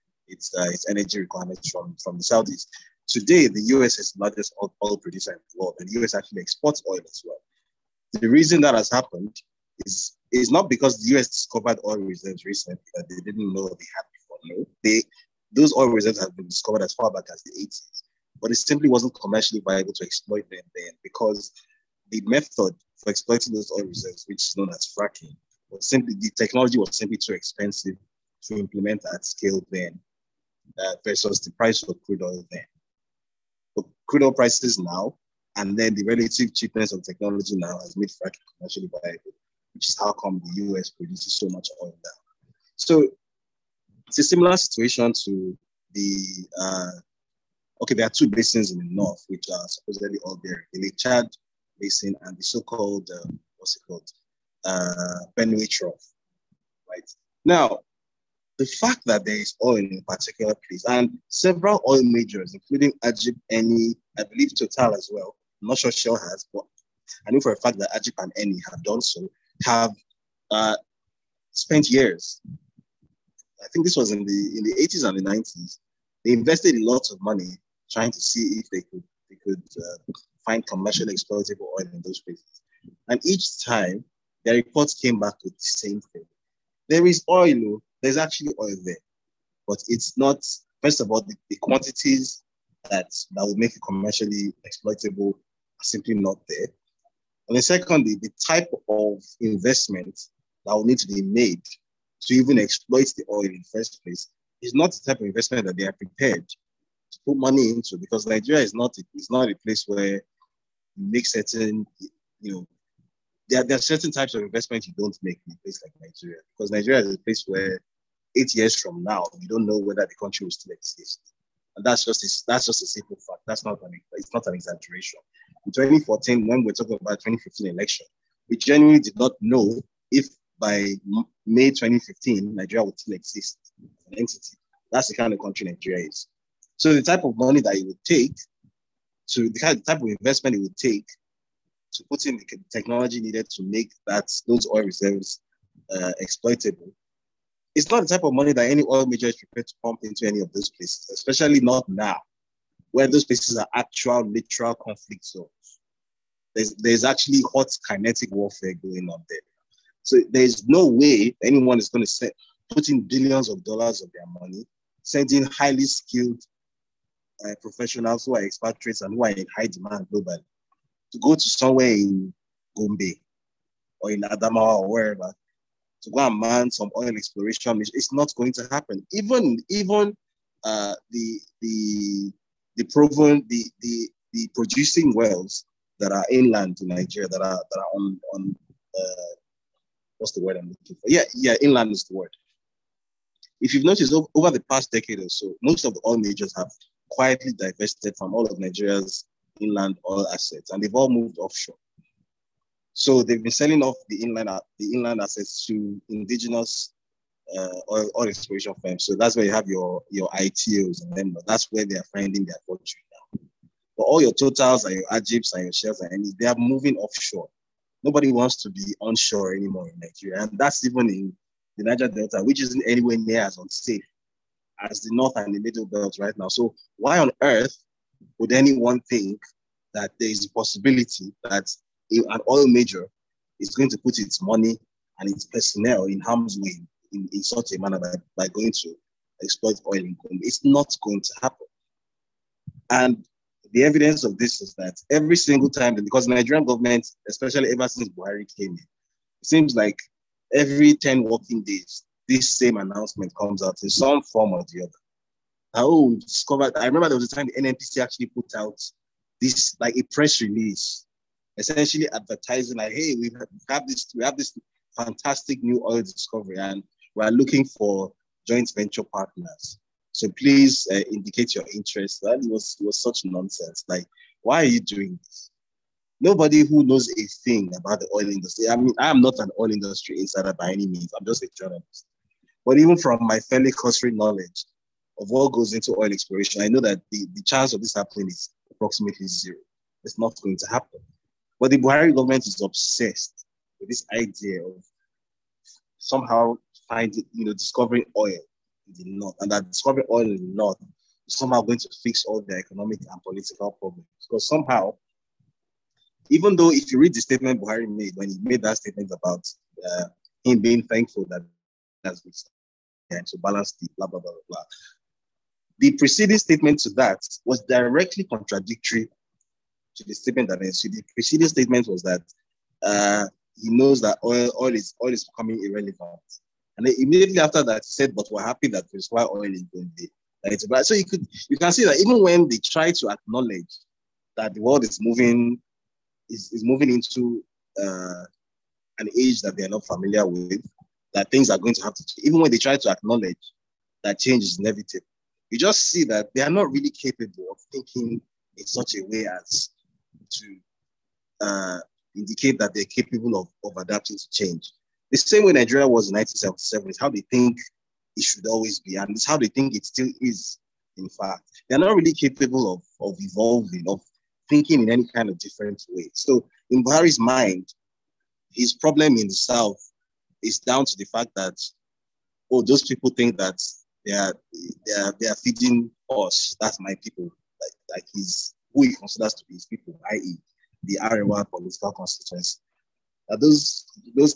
energy requirements from the Saudis. Today, the US is the largest oil producer in the world, and the US actually exports oil as well. The reason that has happened is not because the US discovered oil reserves recently that they didn't know they had before. No, those oil reserves have been discovered as far back as the 80s. But it simply wasn't commercially viable to exploit them then, because the method for exploiting those oil reserves, which is known as fracking, was simply, the technology was simply too expensive to implement at scale then versus the price of crude oil then. But crude oil prices now, and then the relative cheapness of technology now has made fracking commercially viable, which is how come the US produces so much oil now. So it's a similar situation to the, there are two basins in the north, which are supposedly oil-bearing, the Lake Chad basin and the so-called, Benue Trough, right? Now, the fact that there is oil in a particular place, and several oil majors, including Ajib, Eni, I believe Total as well, I'm not sure Shell has, but I know for a fact that Ajib and Eni have done so, have spent years. I think this was in the 80s and the 90s. They invested lots of money trying to see if they could find commercially exploitable oil in those places. And each time, their reports came back with the same thing. There is oil, there's actually oil there, but it's not, first of all, the quantities that will make it commercially exploitable are simply not there. And then secondly, the type of investment that will need to be made to even exploit the oil in the first place is not the type of investment that they are prepared to put money into, because Nigeria is not a place where you make certain, there are certain types of investment you don't make in a place like Nigeria, because Nigeria is a place where 8 years from now, you don't know whether the country will still exist. And that's just a simple fact. It's not an exaggeration. In 2014, when we're talking about 2015 election, we genuinely did not know if by May 2015, Nigeria would still exist as an entity. That's the kind of country Nigeria is. So the type of money that it would take, the type of investment it would take to put in the technology needed to make those oil reserves exploitable, it's not the type of money that any oil major is prepared to pump into any of those places, especially not now, where those places are actual, literal conflict zones. There's actually hot kinetic warfare going on there. So there's no way anyone is going to put in billions of dollars of their money, sending highly skilled professionals who are expatriates and who are in high demand globally to go to somewhere in Gombe or in Adamawa or wherever to go and man some oil exploration. It's not going to happen. Even the proven the producing wells that are inland in Nigeria that are on what's the word I'm looking for? Yeah, inland is the word. If you've noticed over the past decade or so, most of the oil majors have quietly divested from all of Nigeria's inland oil assets, and they've all moved offshore. So they've been selling off the inland assets to indigenous oil exploration firms. So that's where you have your ITOs and them. That's where they are finding their fortune now. But all your Totals and your Ajibs and your Shells and Eni, they are moving offshore. Nobody wants to be onshore anymore in Nigeria, and that's even in the Niger Delta, which isn't anywhere near as unsafe as the North and the Middle Belt right now. So why on earth would anyone think that there is a possibility that an oil major is going to put its money and its personnel in harm's way in such a manner by going to exploit oil in Gombe? It's not going to happen. And the evidence of this is that every single time, because the Nigerian government, especially ever since Buhari came in, it seems like every 10 working days, this same announcement comes out in some form or the other. We discovered, I remember there was a time the NNPC actually put out this, like a press release, essentially advertising like, hey, we have this fantastic new oil discovery and we're looking for joint venture partners. So please indicate your interest. That was such nonsense. Like, why are you doing this? Nobody who knows a thing about the oil industry. I mean, I'm not an oil industry insider by any means. I'm just a journalist. But even from my fairly cursory knowledge of what goes into oil exploration, I know that the chance of this happening is approximately zero. It's not going to happen. But the Buhari government is obsessed with this idea of somehow discovering oil in the north, and that discovering oil in the north is somehow going to fix all their economic and political problems. Because somehow, even though if you read the statement Buhari made, when he made that statement about him being thankful that that's mixed and to balance the blah, blah, blah, blah, the preceding statement to that was directly contradictory to the statement that ensued. The preceding statement was that he knows that oil is becoming irrelevant. And then immediately after that, he said, but we're happy that this why oil is going to be. So you can see that even when they try to acknowledge that the world is moving into an age that they are not familiar with, that things are going to have to change. Even when they try to acknowledge that change is inevitable, you just see that they are not really capable of thinking in such a way as to indicate that they're capable of adapting to change. The same way Nigeria was in 1977 is how they think it should always be, and it's how they think it still is, in fact. They're not really capable of evolving, of thinking in any kind of different way. So in Buhari's mind, his problem in the South is down to the fact that, oh, those people think that they are feeding us, that's my people, like who he considers to be his people, i.e. the Arewa political constituency. That those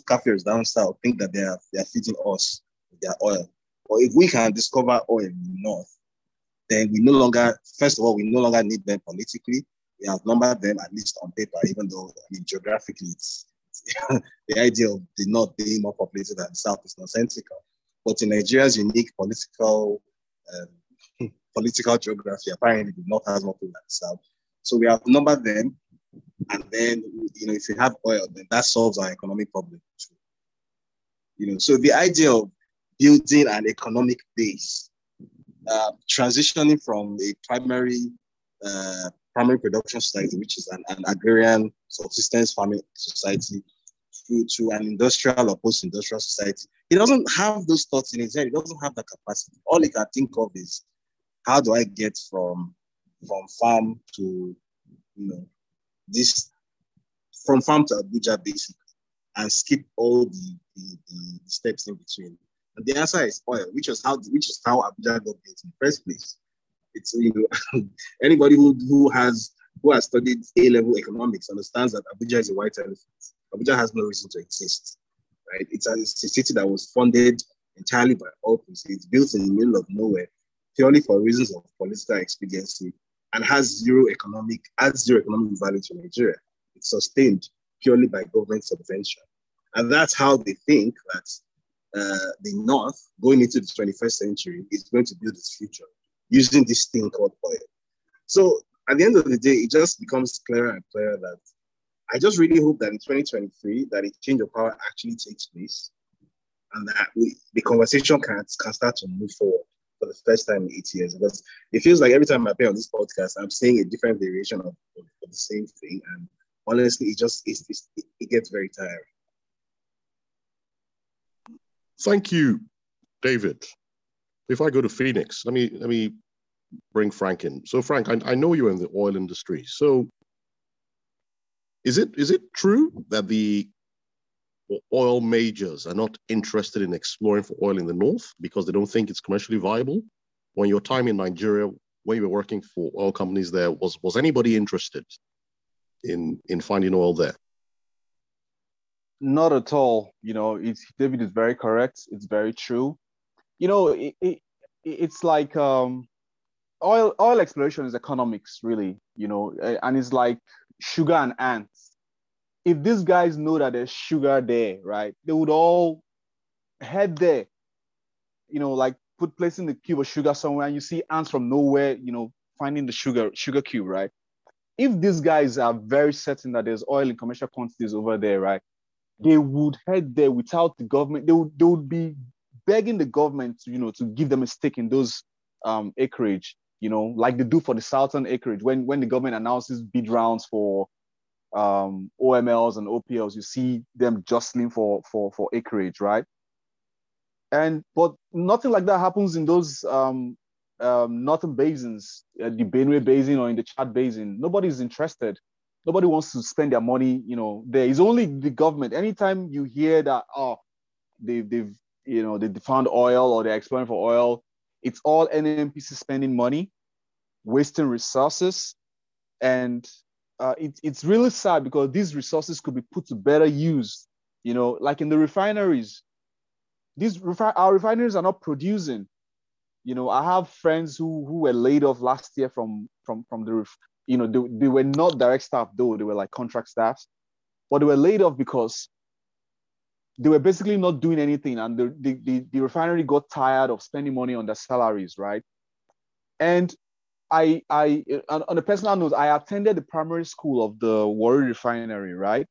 Kafirs down south think that they are feeding us with their oil. Or if we can discover oil in the north, then we no longer need them politically. We have numbered them, at least on paper, even though, I mean, geographically, the idea of the north being more populated than the south is nonsensical. But in Nigeria's unique political geography, apparently the north has more people than the south. So we have numbered them. And then, if we have oil, then that solves our economic problem too. So the idea of building an economic base, transitioning from a primary production society, which is an agrarian subsistence farming society, to an industrial or post-industrial society. He doesn't have those thoughts in his head. He doesn't have the capacity. All he can think of is, how do I get from farm to, from farm to Abuja, basically, and skip all the steps in between. And the answer is oil, which is how Abuja got built in the first place. It's anybody who has studied A-level economics understands that Abuja is a white elephant. Abuja has no reason to exist, right? It's a city that was funded entirely by oil proceeds. It's built in the middle of nowhere, purely for reasons of political expediency, and has zero economic value to Nigeria. It's sustained purely by government subvention. And that's how they think that the North, going into the 21st century, is going to build its future using this thing called oil. So at the end of the day, it just becomes clearer and clearer that I just really hope that in 2023, that a change of power actually takes place, and that the conversation can start to move forward for the first time in 8 years, because it feels like every time I appear on this podcast, I'm saying a different variation of the same thing. And honestly, it gets very tiring. Thank you, David. If I go to Phoenix, let me bring Frank in. So Frank, I know you're in the oil industry. So is it true that the oil majors are not interested in exploring for oil in the north because they don't think it's commercially viable? When your time in Nigeria, when you were working for oil companies there, was anybody interested in finding oil there? Not at all. David is very correct. It's very true. It's like oil exploration is economics, really, and it's like sugar and ants. If these guys know that there's sugar there, right, they would all head there, like placing the cube of sugar somewhere, and you see ants from nowhere, finding the sugar cube, right? If these guys are very certain that there's oil in commercial quantities over there, right, they would head there without the government. They would be begging the government, to give them a stake in those acreage, like they do for the southern acreage. When the government announces bid rounds for OMLs and OPLs, you see them jostling for acreage, right? But nothing like that happens in those northern basins, the Benue Basin or in the Chad Basin. Nobody's interested. Nobody wants to spend their money. There is only the government. Anytime you hear that, they found oil or they're exploring for oil, it's all NNPC spending money, wasting resources, and it's really sad because these resources could be put to better use, like in the refineries. Our refineries are not producing. I have friends who were laid off last year from the, they were not direct staff though, they were like contract staff, but they were laid off because they were basically not doing anything, and the refinery got tired of spending money on their salaries, right? And I on a personal note, I attended the primary school of the Warri refinery, right?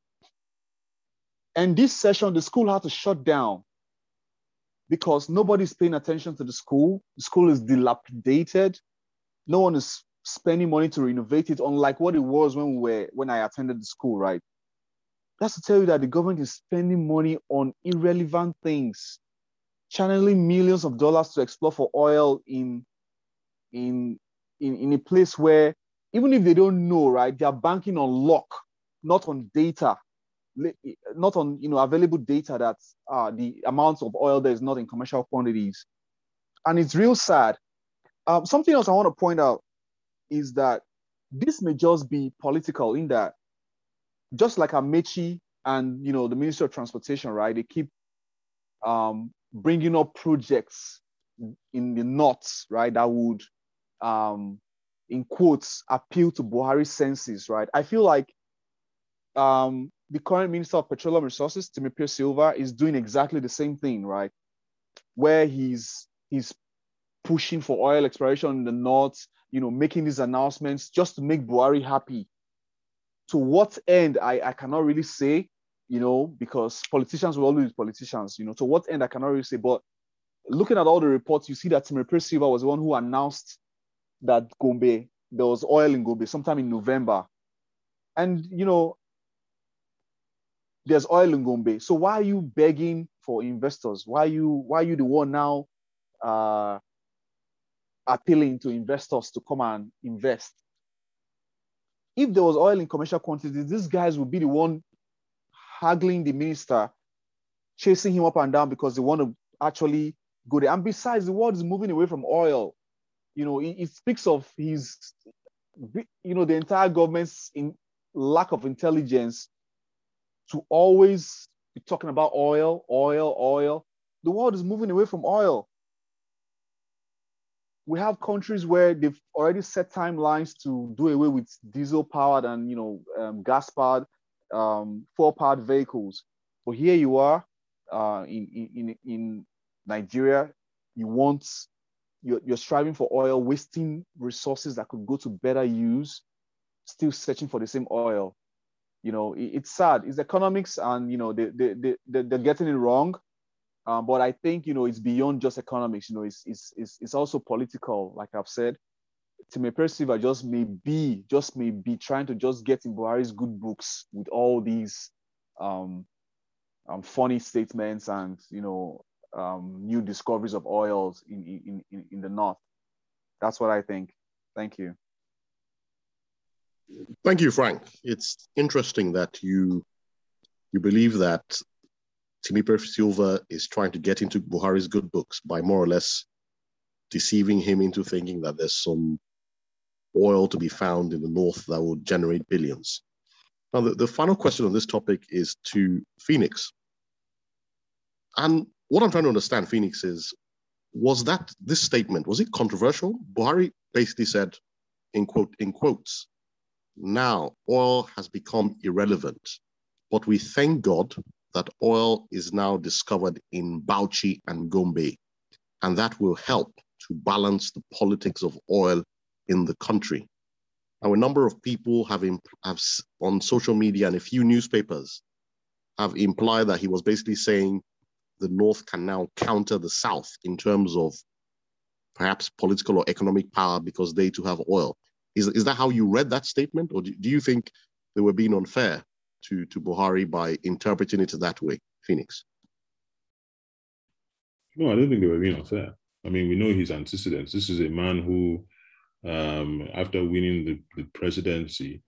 And this session, the school had to shut down because nobody's paying attention to the school. The school is dilapidated. No one is spending money to renovate it, unlike what it was when I attended the school, right? That's to tell you that the government is spending money on irrelevant things, channeling millions of dollars to explore for oil in a place where, even if they don't know, right, they are banking on luck, not on data, not on available data that the amount of oil there is not in commercial quantities. And it's real sad. Something else I want to point out is that this may just be political, in that just like Amechi and the Minister of Transportation, right? They keep bringing up projects in the north, right, that would, in quotes, appeal to Buhari's senses, right? I feel like the current Minister of Petroleum Resources, Timipre Sylva, is doing exactly the same thing, right? Where he's pushing for oil exploration in the north, making these announcements just to make Buhari happy. To what end, I cannot really say, because politicians will always be politicians, to what end I cannot really say. But looking at all the reports, you see that Timipre Sylva was the one who announced that Gombe, there was oil in Gombe sometime in November. And, there's oil in Gombe. So why are you begging for investors? Why are you the one now appealing to investors to come and invest? If there was oil in commercial quantities, these guys would be the one haggling the minister, chasing him up and down because they want to actually go there. And besides, the world is moving away from oil. It speaks of his, the entire government's lack of intelligence to always be talking about oil, oil, oil. The world is moving away from oil. We have countries where they've already set timelines to do away with diesel-powered and gas-powered, fuel-powered vehicles. But here you are in Nigeria, you're striving for oil, wasting resources that could go to better use, still searching for the same oil. It's sad. It's economics, and they're getting it wrong. But I think it's beyond just economics. It's also political. Like I've said, Timipre Sylva just may be trying to just get in Buhari's good books with all these funny statements and new discoveries of oils in the north. That's what I think. Thank you. Thank you, Frank. It's interesting that you believe that Timipre Sylva is trying to get into Buhari's good books by more or less deceiving him into thinking that there's some oil to be found in the north that will generate billions. Now, the final question on this topic is to Phoenix. And what I'm trying to understand, Phoenix, is, this statement, was it controversial? Buhari basically said, in quotes, now oil has become irrelevant, but we thank God that oil is now discovered in Bauchi and Gombe, and that will help to balance the politics of oil in the country. Now, a number of people have on social media and a few newspapers have implied that he was basically saying the North can now counter the South in terms of perhaps political or economic power because they too have oil. Is that how you read that statement, or do you think they were being unfair to Buhari by interpreting it that way, Phoenix? No, I don't think they were being unfair. I mean, we know his antecedents. This is a man who, after winning the presidency,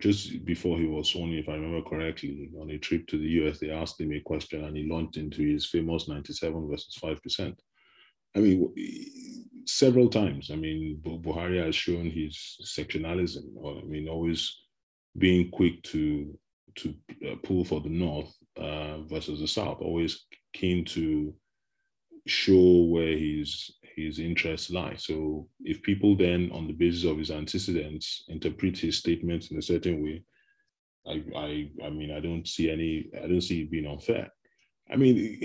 just before he was sworn in, if I remember correctly, on a trip to the US, they asked him a question and he launched into his famous 97 versus 5%. I mean, several times. I mean, Buhari has shown his sectionalism, always being quick to pull for the North versus the South, always keen to show where his interests lie. So if people then, on the basis of his antecedents, interpret his statements in a certain way, I mean, I don't see it being unfair. I mean,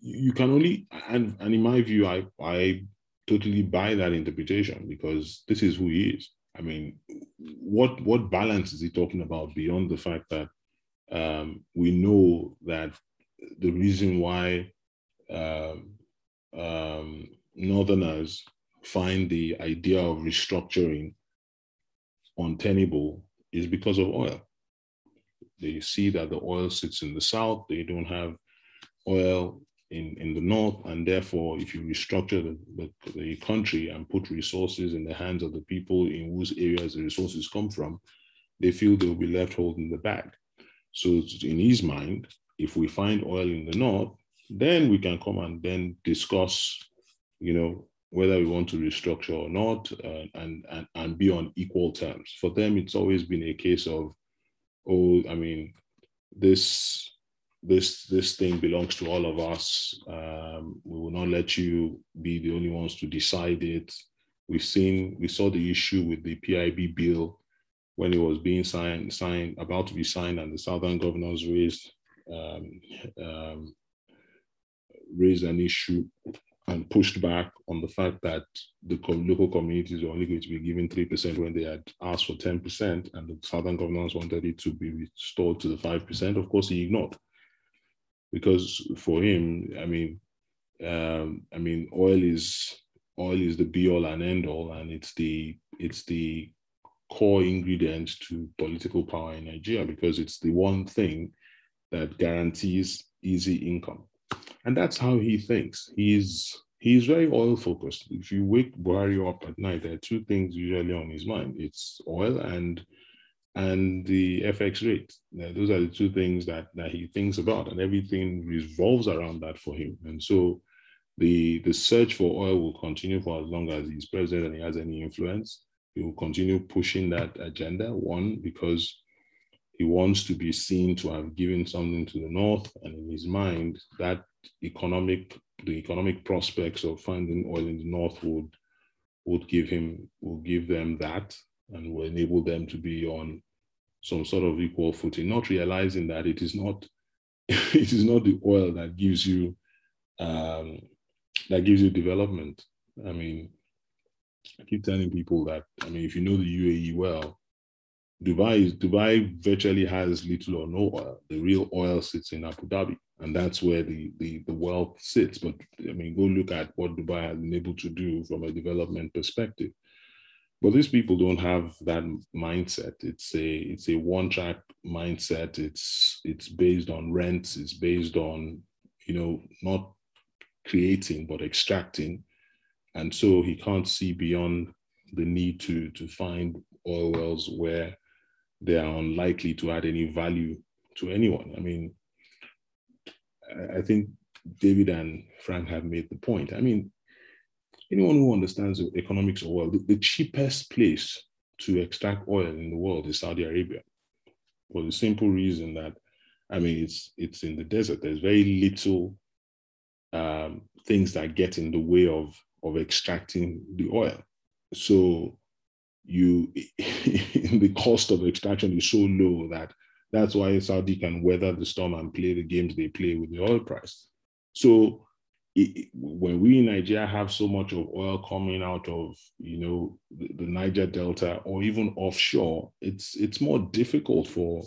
you can only, and in my view, I totally buy that interpretation, because this is who he is. I mean, what balance is he talking about beyond the fact that we know that the reason why Northerners find the idea of restructuring untenable is because of oil. They see that the oil sits in the south, they don't have oil in the north, and therefore if you restructure the country and put resources in the hands of the people in whose areas the resources come from, they feel they'll be left holding the bag. So in his mind, if we find oil in the north, then we can come and then discuss, you know, whether we want to restructure or not, and be on equal terms. For them, it's always been a case of, oh, I mean, this thing belongs to all of us. We will not let you be the only ones to decide it. We saw the issue with the PIB bill when it was being about to be signed, and the Southern governors raised an issue and pushed back on the fact that the local communities were only going to be given 3% when they had asked for 10%, and the Southern governors wanted it to be restored to the 5%. Of course, he ignored, because for him, I mean, oil is the be all and end all, and it's the core ingredient to political power in Nigeria, because it's the one thing that guarantees easy income. And that's how he thinks. He's very oil focused. If you wake Buhari up at night, there are two things usually on his mind. It's oil and the FX rate. Now, those are the two things that he thinks about, and everything revolves around that for him. And so the search for oil will continue for as long as he's president and he has any influence. He will continue pushing that agenda, one, because he wants to be seen to have given something to the north, and in his mind, that the economic prospects of finding oil in the north would give them that, and will enable them to be on some sort of equal footing, not realizing that it is not the oil that gives you development. I mean, I keep telling people that, I mean, if you know the UAE well, Dubai virtually has little or no oil. The real oil sits in Abu Dhabi, and that's where the wealth sits. But I mean, go look at what Dubai has been able to do from a development perspective. But these people don't have that mindset. It's a one-track mindset. It's based on rents. It's based on, you know, not creating but extracting, and so he can't see beyond the need to find oil wells where they are unlikely to add any value to anyone. I mean, I think David and Frank have made the point. I mean, anyone who understands economics or oil, the cheapest place to extract oil in the world is Saudi Arabia, for the simple reason that, I mean, it's in the desert. There's very little things that get in the way of extracting the oil. So the cost of extraction is so low that that's why Saudi can weather the storm and play the games they play with the oil price. So when we in Nigeria have so much of oil coming out of, you know, the Niger Delta or even offshore, it's more difficult for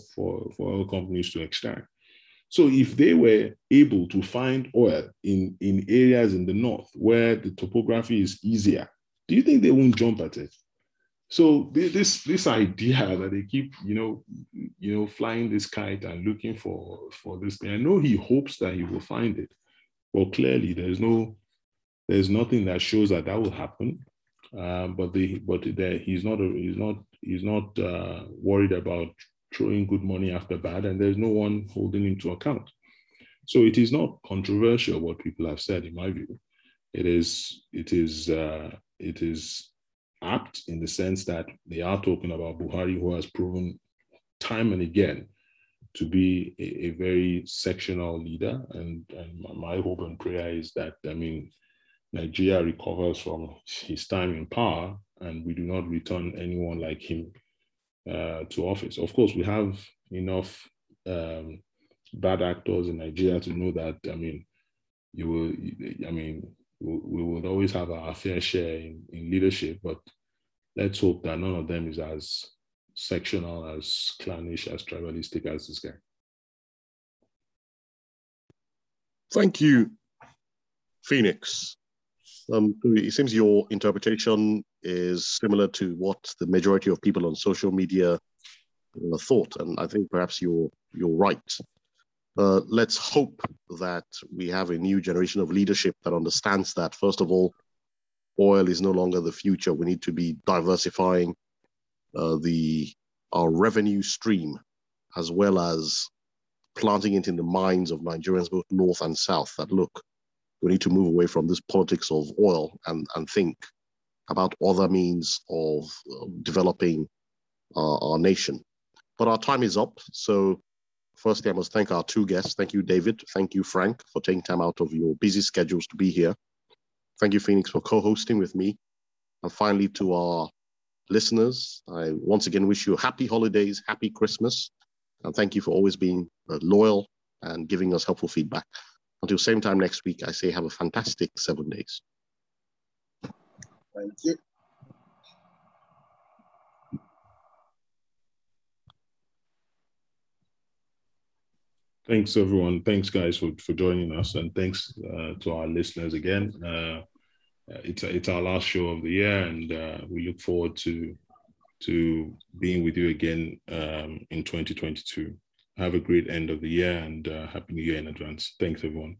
oil companies to extract. So if they were able to find oil in areas in the north where the topography is easier, do you think they won't jump at it? So this idea that they keep, you know, flying this kite and looking for this thing. I know he hopes that he will find it. Well, clearly there's nothing that shows that will happen. He's not worried about throwing good money after bad, and there's no one holding him to account. So it is not controversial what people have said, in my view. It is apt in the sense that they are talking about Buhari, who has proven time and again to be a very sectional leader. And my hope and prayer is that, I mean, Nigeria recovers from his time in power and we do not return anyone like him to office. Of course, we have enough bad actors in Nigeria to know that, I mean, you will, I mean, we would always have our fair share in leadership, but let's hope that none of them is as sectional, as clannish, as tribalistic as this guy. Thank you, Phoenix. It seems your interpretation is similar to what the majority of people on social media thought, and I think perhaps you're right. Let's hope that we have a new generation of leadership that understands that, first of all, oil is no longer the future. We need to be diversifying our revenue stream, as well as planting it in the minds of Nigerians, both north and south, that look, we need to move away from this politics of oil and think about other means of developing our nation. But our time is up. So firstly, I must thank our two guests. Thank you, David. Thank you, Frank, for taking time out of your busy schedules to be here. Thank you, Phoenix, for co-hosting with me. And finally, to our listeners, I once again wish you happy holidays, happy Christmas. And thank you for always being loyal and giving us helpful feedback. Until same time next week, I say have a fantastic 7 days. Thank you. Thanks, everyone. Thanks, guys, for joining us. And thanks to our listeners again. It's our last show of the year, and we look forward to being with you again in 2022. Have a great end of the year, and Happy New Year in advance. Thanks, everyone.